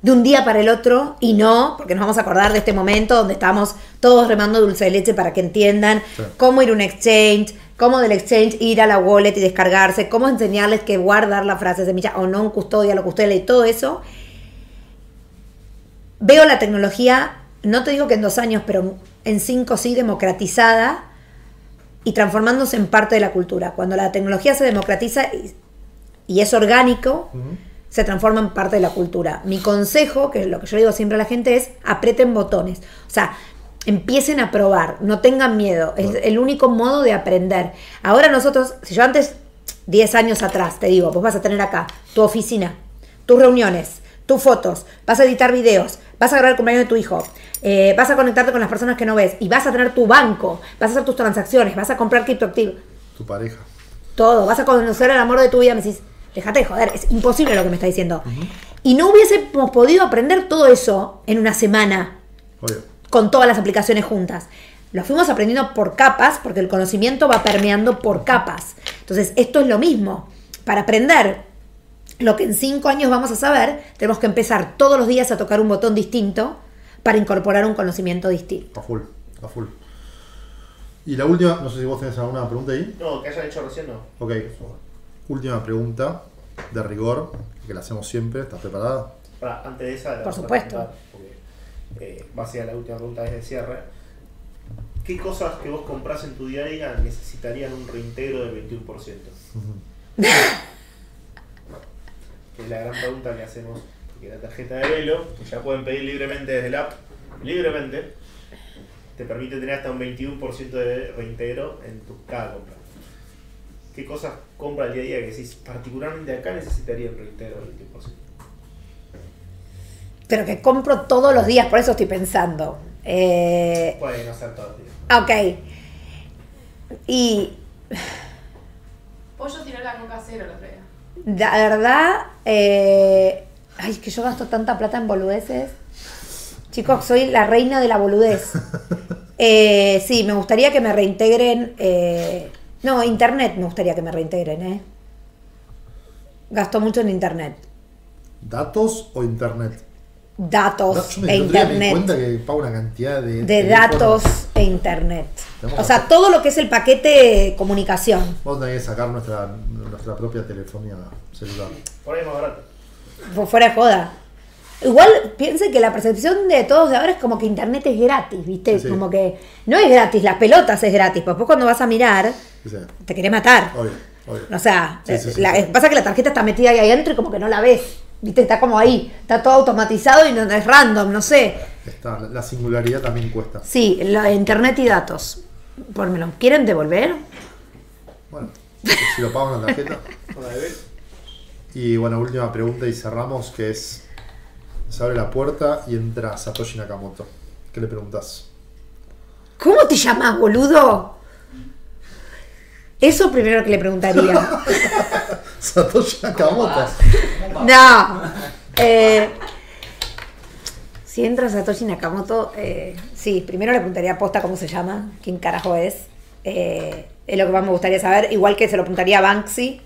de un día para el otro, y no, porque nos vamos a acordar de este momento donde estamos todos remando dulce de leche para que entiendan sí. cómo ir a un exchange, cómo del exchange ir a la wallet y descargarse, cómo enseñarles que guardar la frase semilla o no en custodia, lo custodia y todo eso. Veo la tecnología, no te digo que en dos años, pero en cinco sí, democratizada y transformándose en parte de la cultura. Cuando la tecnología se democratiza y, y es orgánico, uh-huh. se transforma en parte de la cultura. Mi consejo, que es lo que yo digo siempre a la gente, es aprieten botones. O sea, empiecen a probar, no tengan miedo. Es bueno. el único modo de aprender. Ahora nosotros, si yo antes, diez años atrás, te digo, vos vas a tener acá tu oficina, tus reuniones, tus fotos, vas a editar videos, vas a grabar el cumpleaños de tu hijo, eh, vas a conectarte con las personas que no ves y vas a tener tu banco, vas a hacer tus transacciones, vas a comprar criptoactivos. Tu pareja. Todo, vas a conocer el amor de tu vida, me decís... Déjate de joder, es imposible lo que me está diciendo. Uh-huh. Y no hubiésemos podido aprender todo eso en una semana. Obvio. Con todas las aplicaciones juntas. Lo fuimos aprendiendo por capas, porque el conocimiento va permeando por capas. Entonces, esto es lo mismo. Para aprender lo que en cinco años vamos a saber, tenemos que empezar todos los días a tocar un botón distinto para incorporar un conocimiento distinto. A full, a full. Y la última, no sé si vos tenés alguna pregunta ahí. No, que hayan hecho recién no. Ok. Última pregunta de rigor, que la hacemos siempre. ¿Estás preparada? Para, antes de esa... Por supuesto. Porque, eh, va a ser la última pregunta desde el cierre. ¿Qué cosas que vos compras en tu día a día necesitarían un reintegro del veintiuno por ciento? Uh-huh. Es la gran pregunta que hacemos. Porque la tarjeta de Velo, que ya pueden pedir libremente desde la app, libremente, te permite tener hasta un veintiuno por ciento de reintegro en tu cada compra. ¿Qué cosas compra el día a día que decís, particularmente acá necesitaría un reintegro del veintiuno por ciento? Pero que compro todos los días, por eso estoy pensando. Eh... Puede no ser todos los días. Ok. Y... Pollo tiró la nuca cero la prueba. La verdad, eh... ay, es que yo gasto tanta plata en boludeces. Chicos, soy la reina de la boludez. eh, sí, me gustaría que me reintegren... Eh... No, internet me gustaría que me reintegren, ¿eh? Gasto mucho en internet. ¿Datos o internet? Datos yo me e internet. Me di cuenta que pago una cantidad de... De datos e internet. O sea, hacer... todo lo que es el paquete comunicación. Vamos a tener que sacar nuestra, nuestra propia telefonía celular. Por ahí más barato. Por fuera de joda. Igual piensen que la percepción de todos de ahora es como que internet es gratis, ¿viste? Sí. Como que no es gratis, las pelotas es gratis, pues vos cuando vas a mirar sí. te querés matar. Obvio, obvio. O sea, sí, sí, la, sí, sí. pasa que la tarjeta está metida ahí adentro y como que no la ves, ¿viste? Está como ahí, está todo automatizado y no es random, no sé. Está, la singularidad también cuesta. Sí, la internet y datos. ¿Por me lo quieren devolver? Bueno, si lo pago en la tarjeta. Y bueno, última pregunta y cerramos, que es... Se abre la puerta y entra Satoshi Nakamoto. ¿Qué le preguntás? ¿Cómo te llamás, boludo? Eso primero que le preguntaría. Satoshi Nakamoto. No. Eh, si entra Satoshi Nakamoto, eh, sí, primero le preguntaría a posta cómo se llama, quién carajo es. Eh, es lo que más me gustaría saber. Igual que se lo preguntaría a Banksy.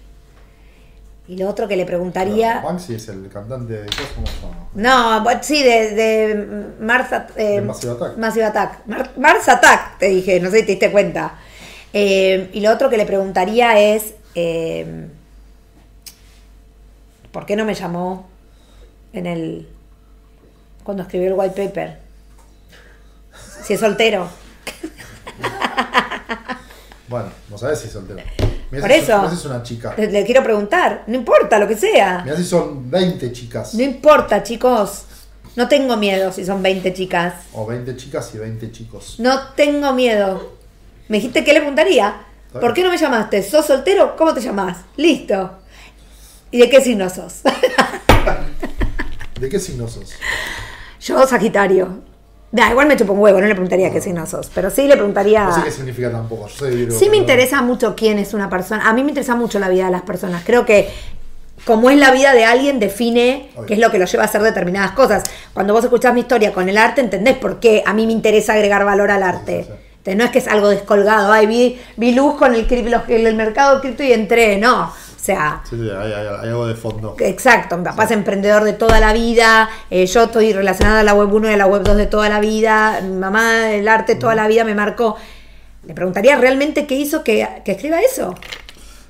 Y lo otro que le preguntaría... Pero Banksy es el cantante de... ¿Cómo se llama? No, sí, de, de, Marza, eh, de Massive Attack. Massive Attack. Mar, Mars Attack, te dije, no sé si te diste cuenta. Eh, y lo otro que le preguntaría es... Eh, ¿por qué no me llamó en el... cuando escribió el white paper? Si es soltero. Bueno, no sabes si es soltero. Mirá. Por si eso, son, es una chica. Le, le quiero preguntar, no importa lo que sea. Mirá si son veinte chicas. No importa, chicos. No tengo miedo si son veinte chicas. O veinte chicas y veinte chicos. No tengo miedo. Me dijiste que le preguntaría. ¿Por qué no me llamaste? ¿Sos soltero? ¿Cómo te llamás? Listo. ¿Y de qué signo sos? ¿De qué signo sos? Yo, Sagitario. Da, igual me chupo un huevo, no le preguntaría no. qué signo sos, pero sí le preguntaría... No sé qué significa tampoco. Yo soy virgo, sí me interesa no. mucho quién es una persona. A mí me interesa mucho la vida de las personas. Creo que como es la vida de alguien, define Obvio. qué es lo que lo lleva a hacer determinadas cosas. Cuando vos escuchás mi historia con el arte, entendés por qué a mí me interesa agregar valor al arte. Sí, sí, sí. No es que es algo descolgado, ay, vi, vi luz con el, los, el mercado cripto y entré, no. O sea, sí, sí, hay, hay, hay algo de fondo. Exacto, mi papá sí. es emprendedor de toda la vida, eh, yo estoy relacionada a la web uno y a la web dos de toda la vida, mi mamá el arte toda la vida me marcó. Le preguntaría realmente qué hizo que, que escriba eso.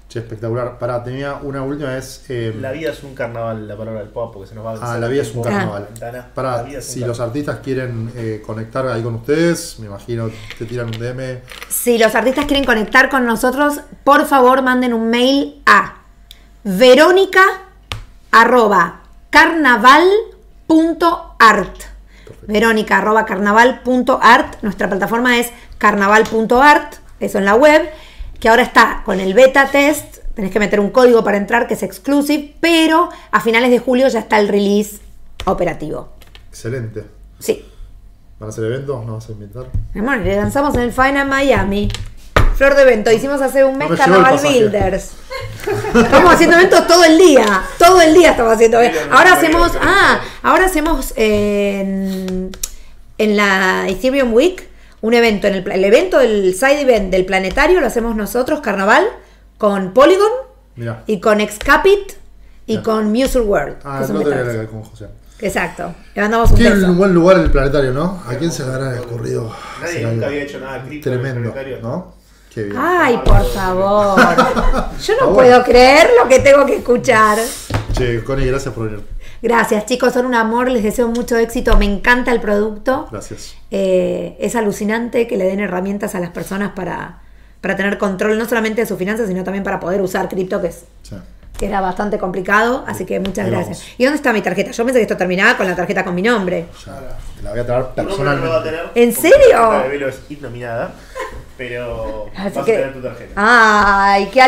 Che, espectacular. Pará, tenía una última vez. Eh... La vida es un carnaval, la palabra del pop, porque se nos va a avanzar. Ah, la vida es un carnaval. Ah. Pará, si carnaval. Los artistas quieren eh, conectar ahí con ustedes, me imagino que te tiran un D M. Si los artistas quieren conectar con nosotros, por favor manden un mail a verónica arroba carnaval punto art. verónica arroba carnaval punto art. Nuestra plataforma es carnaval punto art, eso en la web, que ahora está con el beta test, tenés que meter un código para entrar que es exclusive, pero a finales de julio ya está el release operativo. Excelente. Sí. ¿Van a hacer eventos? ¿No vas a invitar? Mi amor, le lanzamos en el Faena Miami. Flor de evento, hicimos hace un mes no Carnaval Builders. Estamos haciendo eventos todo el día, todo el día estamos haciendo eventos. Ahora hacemos, ah, ahora hacemos en, en la Ethereum Week un evento, en el, el evento, el side event del planetario lo hacemos nosotros, Carnaval, con Polygon Mirá. y con Excapit y Mirá. con Mutual World. Ah, no te voy a agregar con José. Exacto, le mandamos un beso. Tiene un buen lugar el planetario, ¿no? ¿A quién se le habrá ocurrido? Nadie nunca había hecho nada cripto en el planetario, ¿no? Ay, por favor. Yo no puedo creer lo que tengo que escuchar. Che, Connie, gracias por venir. Gracias, chicos, son un amor, les deseo mucho éxito, me encanta el producto. Gracias. Eh, es alucinante que le den herramientas a las personas para, para tener control no solamente de sus finanzas, sino también para poder usar cripto, que es... Sí. Que era bastante complicado, así que muchas gracias. ¿Y dónde está mi tarjeta? Yo pensé que esto terminaba con la tarjeta con mi nombre. Ya, te la voy a traer personalmente. No la voy a tener. ¿En serio? La de Velo es innominada, pero así vas que... a tener tu tarjeta. Ay, qué